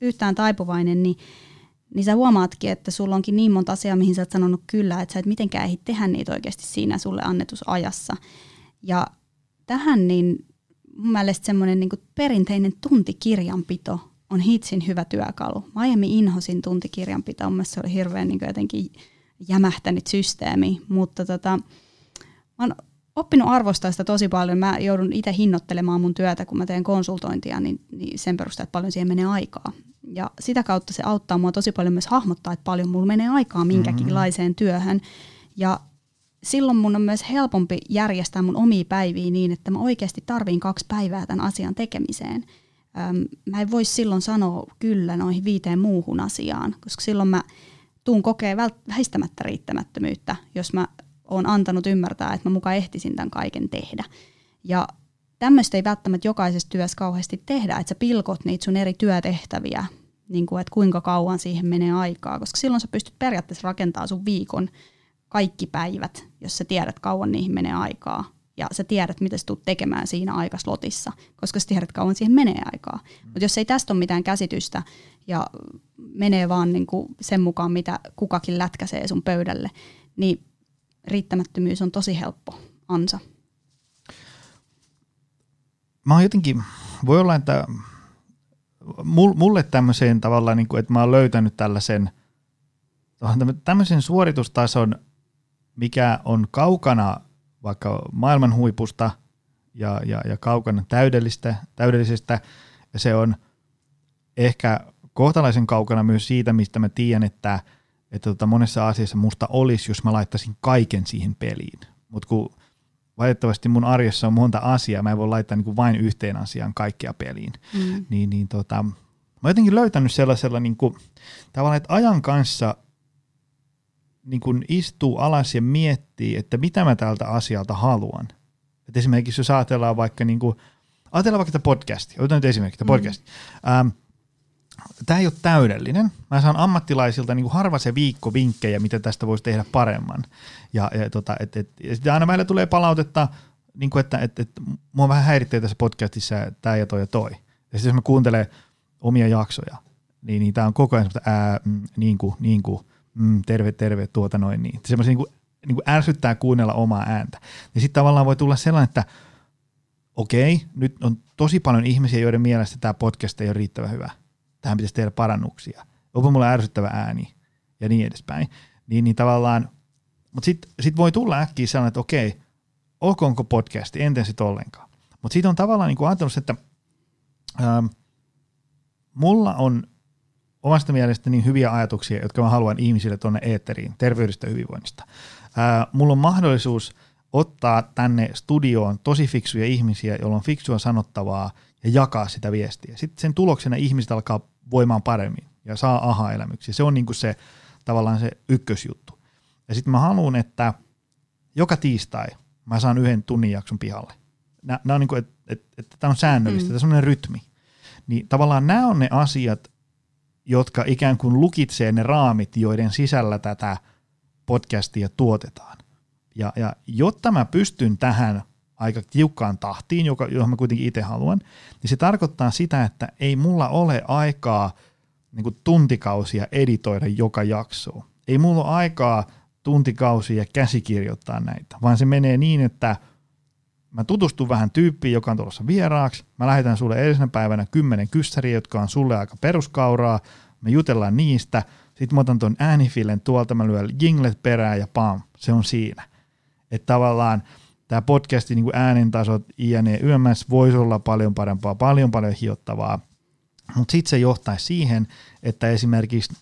yhtään taipuvainen, niin sä huomaatkin, että sulla onkin niin monta asiaa, mihin sä oot sanonut kyllä, että sä et mitenkään ehdi tehdä niitä oikeasti siinä sulle annetussa ajassa. Ja tähän niin mun mielestä semmoinen niin kuin perinteinen tuntikirjanpito on hitsin hyvä työkalu. Mä aiemmin inhosin tuntikirjanpitoa, mun mielestä se oli hirveän niin kuin jotenkin jämähtänyt systeemi, mutta mä oon oppinut arvostaa sitä tosi paljon. Mä joudun itse hinnoittelemaan mun työtä, kun mä teen konsultointia, niin sen perusteella, että paljon siihen menee aikaa. Ja sitä kautta se auttaa mua tosi paljon myös hahmottaa, että paljon mulla menee aikaa minkäkinlaiseen työhön. Ja silloin mun on myös helpompi järjestää mun omia päiviä niin, että mä oikeasti tarviin 2 päivää tämän asian tekemiseen. Mä en voi silloin sanoa kyllä noihin 5 muuhun asiaan, koska silloin mä tuun kokee väistämättä riittämättömyyttä, jos mä oon antanut ymmärtää, että mä muka ehtisin tämän kaiken tehdä. Ja tämmöistä ei välttämättä jokaisessa työssä kauheasti tehdä, että sä pilkot niitä sun eri työtehtäviä, niin kuin, että kuinka kauan siihen menee aikaa, koska silloin sä pystyt periaatteessa rakentamaan sun viikon kaikki päivät, jos sä tiedät kauan niihin menee aikaa ja sä tiedät, mitä sä tulet tekemään siinä aikaslotissa, koska sä tiedät kauan siihen menee aikaa. Mutta jos ei tästä ole mitään käsitystä ja menee vaan niin kuin sen mukaan, mitä kukakin lätkäsee sun pöydälle, niin riittämättömyys on tosi helppo ansa. Mä oon jotenkin, voi olla, että mulle tämmöiseen tavallaan, että mä oon löytänyt tämmöisen suoritustason, mikä on kaukana vaikka maailman huipusta ja kaukana täydellisestä, ja se on ehkä kohtalaisen kaukana myös siitä, mistä mä tiedän, että monessa asiassa musta olisi, jos mä laittaisin kaiken siihen peliin. Mut kun valitettavasti mun arjessa on monta asiaa, mä en voi laittaa niinku vain yhteen asiaan kaikkea peliin. Mä oon jotenkin löytänyt sellaisella niinku, tavallaan, että ajan kanssa niinku istuu alas ja miettii, että mitä mä tältä asialta haluan. Et esimerkiksi jos ajatellaan vaikka tämä podcast. Otetaan nyt esimerkiksi tämä podcast. Tämä ei ole täydellinen. Mä saan ammattilaisilta niin kuin harva se viikko vinkkejä, mitä tästä voisi tehdä paremman. Ja sitten aina meillä tulee palautetta, niin kuin että mua vähän häiritsee tässä podcastissa tämä ja toi ja toi. Ja sitten jos mä kuuntelen omia jaksoja, niin tämä on koko ajan semmoista terve, tuota noin niin. Semmoisia niin kuin ärsyttää kuunnella omaa ääntä. Ja sitten tavallaan voi tulla sellainen, että okei, nyt on tosi paljon ihmisiä, joiden mielestä tämä podcast ei ole riittävän hyvä. Tähän pitäisi tehdä parannuksia. Onpa mulla ärsyttävä ääni ja niin edespäin. Niin tavallaan, mutta sit voi tulla äkkiä sellainen, että okei, olkoonko podcasti, entä sitten ollenkaan. Mutta siitä on tavallaan niin kuin ajatellut, että Mulla on omasta mielestäni hyviä ajatuksia, jotka mä haluan ihmisille tuonne eetteriin, terveydestä ja hyvinvoinnista. Mulla on mahdollisuus ottaa tänne studioon tosi fiksuja ihmisiä, joilla on fiksua sanottavaa ja jakaa sitä viestiä. Sitten sen tuloksena ihmiset alkaa voimaan paremmin ja saa aha-elämyksiä. Se on niinku se tavallaan se ykkösjuttu. Ja sitten mä haluan, että joka tiistai mä saan yhden tunnin jakson pihalle. Nämä on niinku, että tämä on säännöllistä, tämä on semmoinen rytmi. Niin tavallaan nämä on ne asiat, jotka ikään kuin lukitsee ne raamit, joiden sisällä tätä podcastia tuotetaan. Ja jotta mä pystyn tähän aika tiukkaan tahtiin, johon mä kuitenkin itse haluan, niin se tarkoittaa sitä, että ei mulla ole aikaa niin kuin tuntikausia editoida joka jaksoa. Ei mulla ole aikaa tuntikausia käsikirjoittaa näitä, vaan se menee niin, että mä tutustun vähän tyyppiin, joka on tulossa vieraaksi. Mä lähetän sulle edellisenä päivänä 10 kyssäriä, jotka on sulle aika peruskauraa. Me jutellaan niistä. Sitten mä otan tuon äänifilen tuolta, mä lyön jinglet perään ja pam, se on siinä. Että tavallaan tämä podcastin niin kuin äänintasot, jne. Yms voisi olla paljon parempaa, paljon hiottavaa. Mutta sitten se johtaisi siihen, että esimerkiksi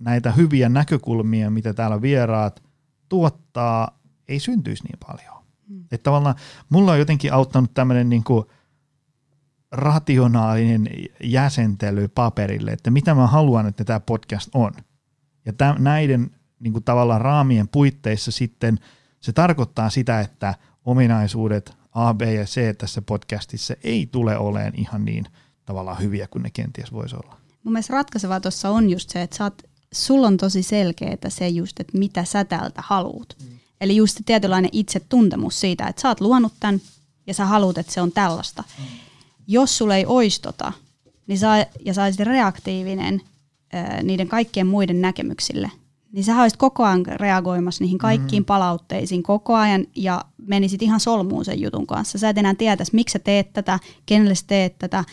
näitä hyviä näkökulmia, mitä täällä vieraat tuottaa, ei syntyisi niin paljon. Että tavallaan mulla on jotenkin auttanut tämmöinen niinku rationaalinen jäsentely paperille, että mitä mä haluan, että tämä podcast on. Ja näiden niinku tavallaan raamien puitteissa sitten se tarkoittaa sitä, että ominaisuudet A, B ja C tässä podcastissa ei tule oleen ihan niin tavallaan hyviä kuin ne kenties voisi olla. Mun mielestä ratkaisevaa tuossa on just se, että sulla on tosi selkeää se just, että mitä sä täältä haluut. Eli just tietynlainen itsetuntemus siitä, että sä oot luonut tämän ja sä haluut, että se on tällaista. Jos sulla ei ois tota, niin ja sä olisit reaktiivinen niiden kaikkien muiden näkemyksille, niin sä olisit koko ajan reagoimassa niihin kaikkiin palautteisiin koko ajan ja menisit ihan solmuun sen jutun kanssa. Sä et enää tietäisi, miksi sä teet tätä, kenelle sä teet tätä,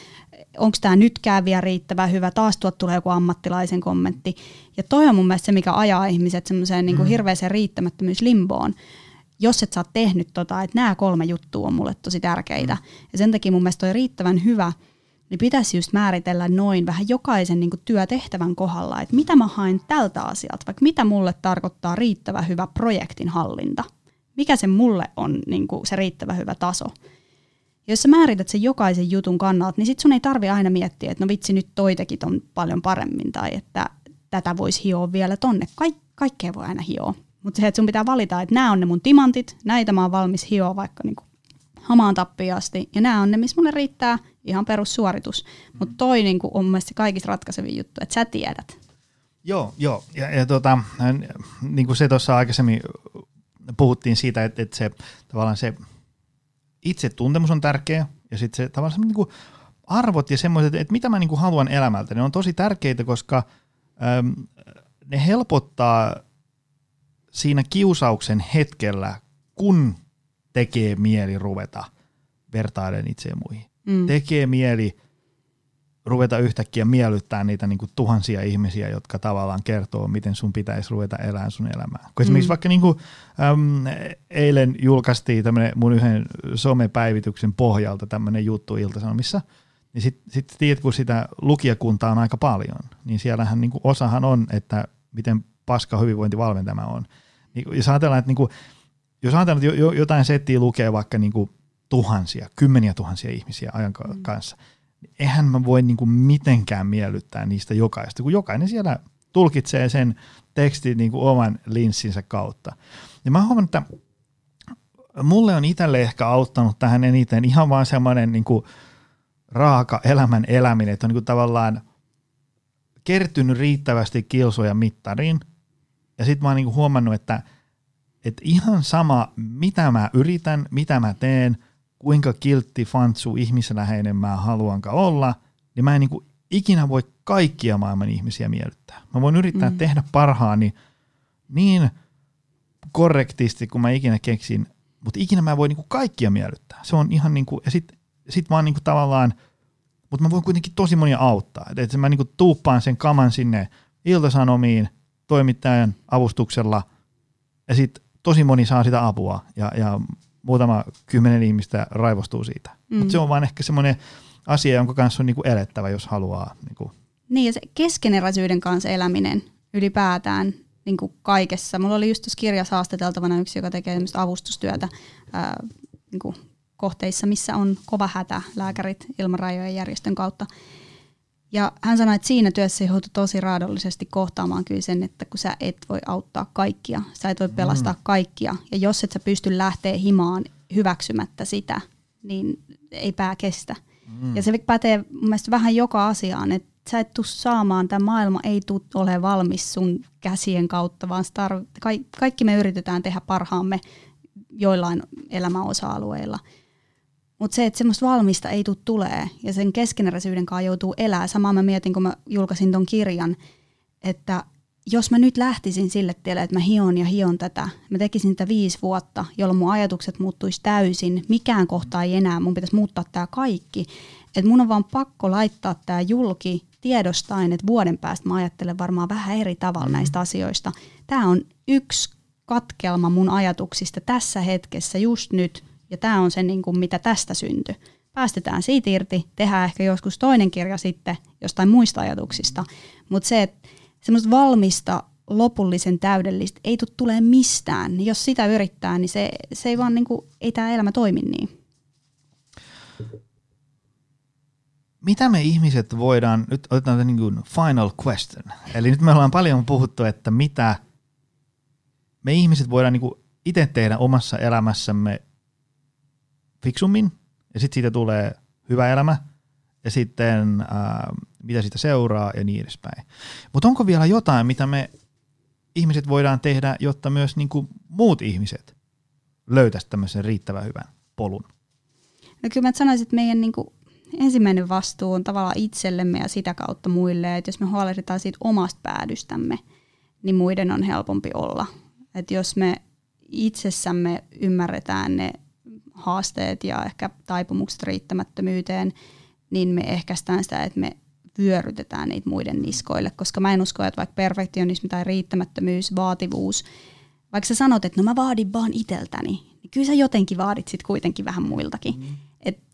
onko tämä nytkään vielä riittävän hyvä, taas tuot tulee joku ammattilaisen kommentti. Ja toi on mun mielestä se, mikä ajaa ihmiset semmoiseen niin kuin hirveäseen riittämättömyyslimboon, jos et sä oot tehnyt tota, että nämä 3 juttua on mulle tosi tärkeitä. Ja sen takia mun mielestä toi riittävän hyvä, niin pitäisi just määritellä noin vähän jokaisen niin kuin työtehtävän kohdalla, että mitä mä haen tältä asialta, vaikka mitä mulle tarkoittaa riittävän hyvä projektin hallinta. Mikä se mulle on niin kuin se riittävän hyvä taso. Ja jos sä määrität sen jokaisen jutun kannalta, niin sit sun ei tarvi aina miettiä, että no vitsi, nyt toi teki ton paljon paremmin, tai että tätä voisi hioa vielä tonne. Kaikkea voi aina hioa. Mutta se, että sun pitää valita, että nämä on ne mun timantit, näitä mä oon valmis hioa vaikka niinku hamaan tappiin asti, ja nämä on ne, missä mulle riittää ihan perussuoritus. Mutta toi niinku on mun mielestä kaikista ratkaisevin juttu, että sä tiedät. Joo. Ja niin kuin se tuossa aikaisemmin puhuttiin siitä, että se tavallaan se itsetuntemus on tärkeä ja sitten se tavallaan niin kuin arvot ja semmoiset, että mitä mä niin kuin haluan elämältä, ne on tosi tärkeitä, koska ne helpottaa siinä kiusauksen hetkellä, kun tekee mieli ruveta vertailen itseä muihin. Tekee mieli ruveta yhtäkkiä miellyttää niitä niin kuin tuhansia ihmisiä, jotka tavallaan kertoo, miten sun pitäisi ruveta elämään sun elämää. Kun esimerkiksi vaikka niin kuin, eilen julkaistiin tämmöinen mun yhden somepäivityksen pohjalta tämmöinen juttu Ilta-Sanomissa, niin sit tiedät, kun sitä lukijakuntaa on aika paljon, niin siellähän niin kuin osahan on, että miten paska hyvinvointivalmentama on. Niin, jos ajatellaan, että niin kuin, jos ajatellaan, että jotain settiä lukee vaikka niin kuin tuhansia, kymmeniä tuhansia ihmisiä ajan kanssa, eihän mä voi niinku mitenkään miellyttää niistä jokaista, kun jokainen siellä tulkitsee sen tekstin niinku oman linssinsä kautta. Ja mä huomaan, että mulle on itselle ehkä auttanut tähän eniten ihan vaan semmoinen niinku raaka elämän eläminen, että on niinku tavallaan kertynyt riittävästi kilsoja mittariin. Ja sit mä oon niinku huomannut, että ihan sama mitä mä yritän, mitä mä teen, kuinka kiltti, fantsu, ihmisläheinen mä haluankaan olla, niin mä en niin kuin ikinä voi kaikkia maailman ihmisiä miellyttää. Mä voin yrittää tehdä parhaani niin korrektisti kuin mä ikinä keksin, mutta ikinä mä en voi niin kuin kaikkia miellyttää. Se on ihan niin kuin, ja sit vaan niin kuin tavallaan, mutta mä voin kuitenkin tosi monia auttaa. Että mä niin kuin tuuppaan sen kaman sinne Ilta-Sanomiin toimittajan avustuksella, ja sit tosi moni saa sitä apua, ja muutama 10 ihmistä raivostuu siitä. Mutta se on vaan ehkä semmoinen asia, jonka kanssa on niin kuin elettävä, jos haluaa. Niin, kuin. Niin ja se keskeneräisyyden kanssa eläminen ylipäätään niin kuin kaikessa. Mulla oli just tuossa kirjassa haastateltavana yksi, joka tekee avustustyötä niin kuin kohteissa, missä on kova hätä, lääkärit ilman rajojen järjestön kautta. Ja hän sanoi, että siinä työssä joutui tosi raadollisesti kohtaamaan kyllä sen, että kun sä et voi auttaa kaikkia, sä et voi pelastaa kaikkia. Ja jos et sä pysty lähteä himaan hyväksymättä sitä, niin ei pää kestä. Ja se pätee mun mielestä vähän joka asiaan, että sä et tule saamaan, tämä maailma ei tule ole valmis sun käsien kautta, vaan kaikki me yritetään tehdä parhaamme joillain elämän osa-alueilla. Mutta se, että semmoista valmista ei tule tulee ja sen keskeneräisyyden kanssa joutuu elää. Samaa mä mietin, kun mä julkaisin ton kirjan, että jos mä nyt lähtisin sille tielle, että mä hion ja hion tätä, mä tekisin tätä 5 vuotta, jolloin mun ajatukset muuttuisi täysin, mikään kohta ei enää, mun pitäisi muuttaa tää kaikki. Että mun on vaan pakko laittaa tää julki tiedostaen, että vuoden päästä mä ajattelen varmaan vähän eri tavalla näistä asioista. Tää on yksi katkelma mun ajatuksista tässä hetkessä just nyt. Ja tämä on se, niin kuin, mitä tästä syntyi. Päästetään siitä irti, tehdään ehkä joskus toinen kirja sitten jostain muista ajatuksista. Mutta se, että semmoista valmista, lopullisen täydellistä ei tule tulemaan mistään. Jos sitä yrittää, niin se ei vaan, niin kuin, ei tämä elämä toimi niin. Mitä me ihmiset voidaan, nyt otetaan tämä niin kuin final question. Eli nyt me ollaan paljon puhuttu, että mitä me ihmiset voidaan niin kuin itse tehdä omassa elämässämme fiksummin, ja sitten siitä tulee hyvä elämä, ja sitten mitä siitä seuraa, ja niin edespäin. Mutta onko vielä jotain, mitä me ihmiset voidaan tehdä, jotta myös niinku muut ihmiset löytäisivät tämmöisen riittävän hyvän polun? No kyllä mä sanoisin, että meidän niinku ensimmäinen vastuu on tavallaan itsellemme ja sitä kautta muille, että jos me huolehditaan siitä omasta päädystämme, niin muiden on helpompi olla. Että jos me itsessämme ymmärretään ne haasteet ja ehkä taipumukset riittämättömyyteen, niin me ehkäistään sitä, että me vyörytetään niitä muiden niskoille, koska mä en usko, että vaikka perfektionismi tai riittämättömyys, vaativuus, vaikka sä sanot, että no mä vaadin vaan iteltäni, niin kyllä sä jotenkin vaadit sit kuitenkin vähän muiltakin.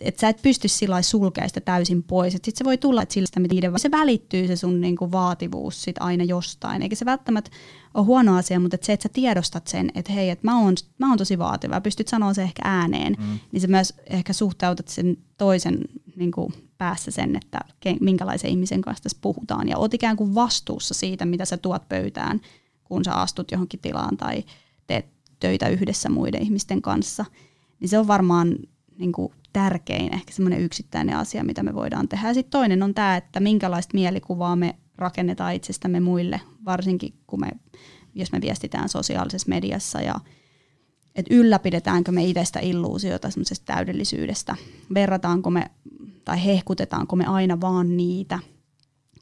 Että sä et pysty sillä sulkemaan sitä täysin pois. Että sit se voi tulla, että sillä niiden se välittyy se sun niinku vaativuus sit aina jostain. Eikä se välttämättä ole huono asia, mutta et se, että sä tiedostat sen, että hei, että mä oon tosi vaativa. Pystyt sanoa se ehkä ääneen, niin sä myös ehkä suhteutat sen toisen niinku päässä sen, että minkälaisen ihmisen kanssa tässä puhutaan. Ja oot ikään kuin vastuussa siitä, mitä sä tuot pöytään, kun sä astut johonkin tilaan tai teet töitä yhdessä muiden ihmisten kanssa. Niin se on varmaan niinku tärkein ehkä semmoinen yksittäinen asia, mitä me voidaan tehdä. Ja sitten toinen on tämä, että minkälaista mielikuvaa me rakennetaan itsestämme muille, varsinkin kun jos me viestitään sosiaalisessa mediassa, ja että ylläpidetäänkö me itsestä illuusiota semmoisesta täydellisyydestä, verrataanko me tai hehkutetaanko me aina vaan niitä,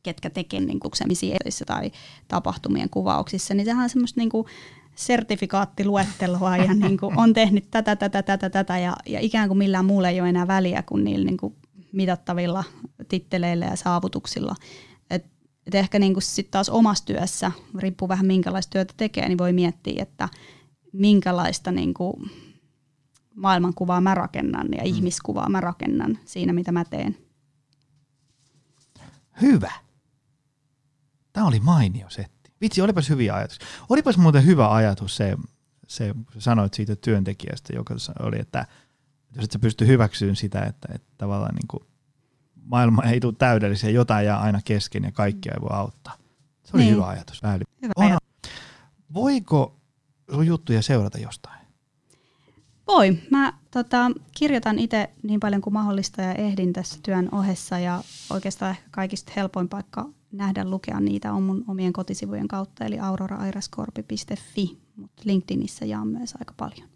ketkä tekee niin kuksemissä tai tapahtumien kuvauksissa, niin sehän on semmoista niin kuin sertifikaattiluetteloa ja niin kuin on tehnyt tätä ja ikään kuin millään muulla ei ole enää väliä kuin niillä niin kuin mitattavilla titteleillä ja saavutuksilla. Et ehkä niin kuin sit taas omassa työssä, riippuu vähän minkälaista työtä tekee, niin voi miettiä, että minkälaista niin kuin maailmankuvaa mä rakennan ja ihmiskuvaa mä rakennan siinä, mitä mä teen. Hyvä. Tämä oli mainio se. Vitsi, olipas hyviä ajatuksia. Olipas muuten hyvä ajatus se sanoit siitä työntekijästä, joka oli, että jos et sä pysty hyväksyyn sitä, että tavallaan niin kuin maailma ei tule täydellisiä, jotain jää aina kesken ja kaikkia ei voi auttaa. Se oli hyvä ajatus. Voiko sun juttuja seurata jostain? Voi. Mä kirjoitan itse niin paljon kuin mahdollista ja ehdin tässä työn ohessa, ja oikeastaan ehkä kaikista helpoin paikka nähdä, lukea niitä on mun omien kotisivujen kautta, eli auroraairaskorpi.fi, mutta LinkedInissä jaan myös aika paljon.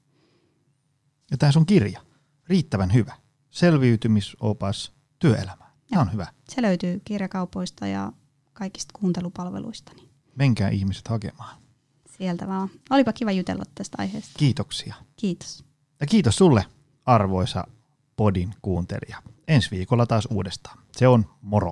Ja tämä sun kirja, riittävän hyvä, selviytymisopas työelämään. Tämä on hyvä. Se löytyy kirjakaupoista ja kaikista kuuntelupalveluista. Menkää ihmiset hakemaan. Sieltä vaan. Olipa kiva jutella tästä aiheesta. Kiitoksia. Kiitos. Ja kiitos sulle, arvoisa podin kuuntelija. Ensi viikolla taas uudestaan. Se on moro.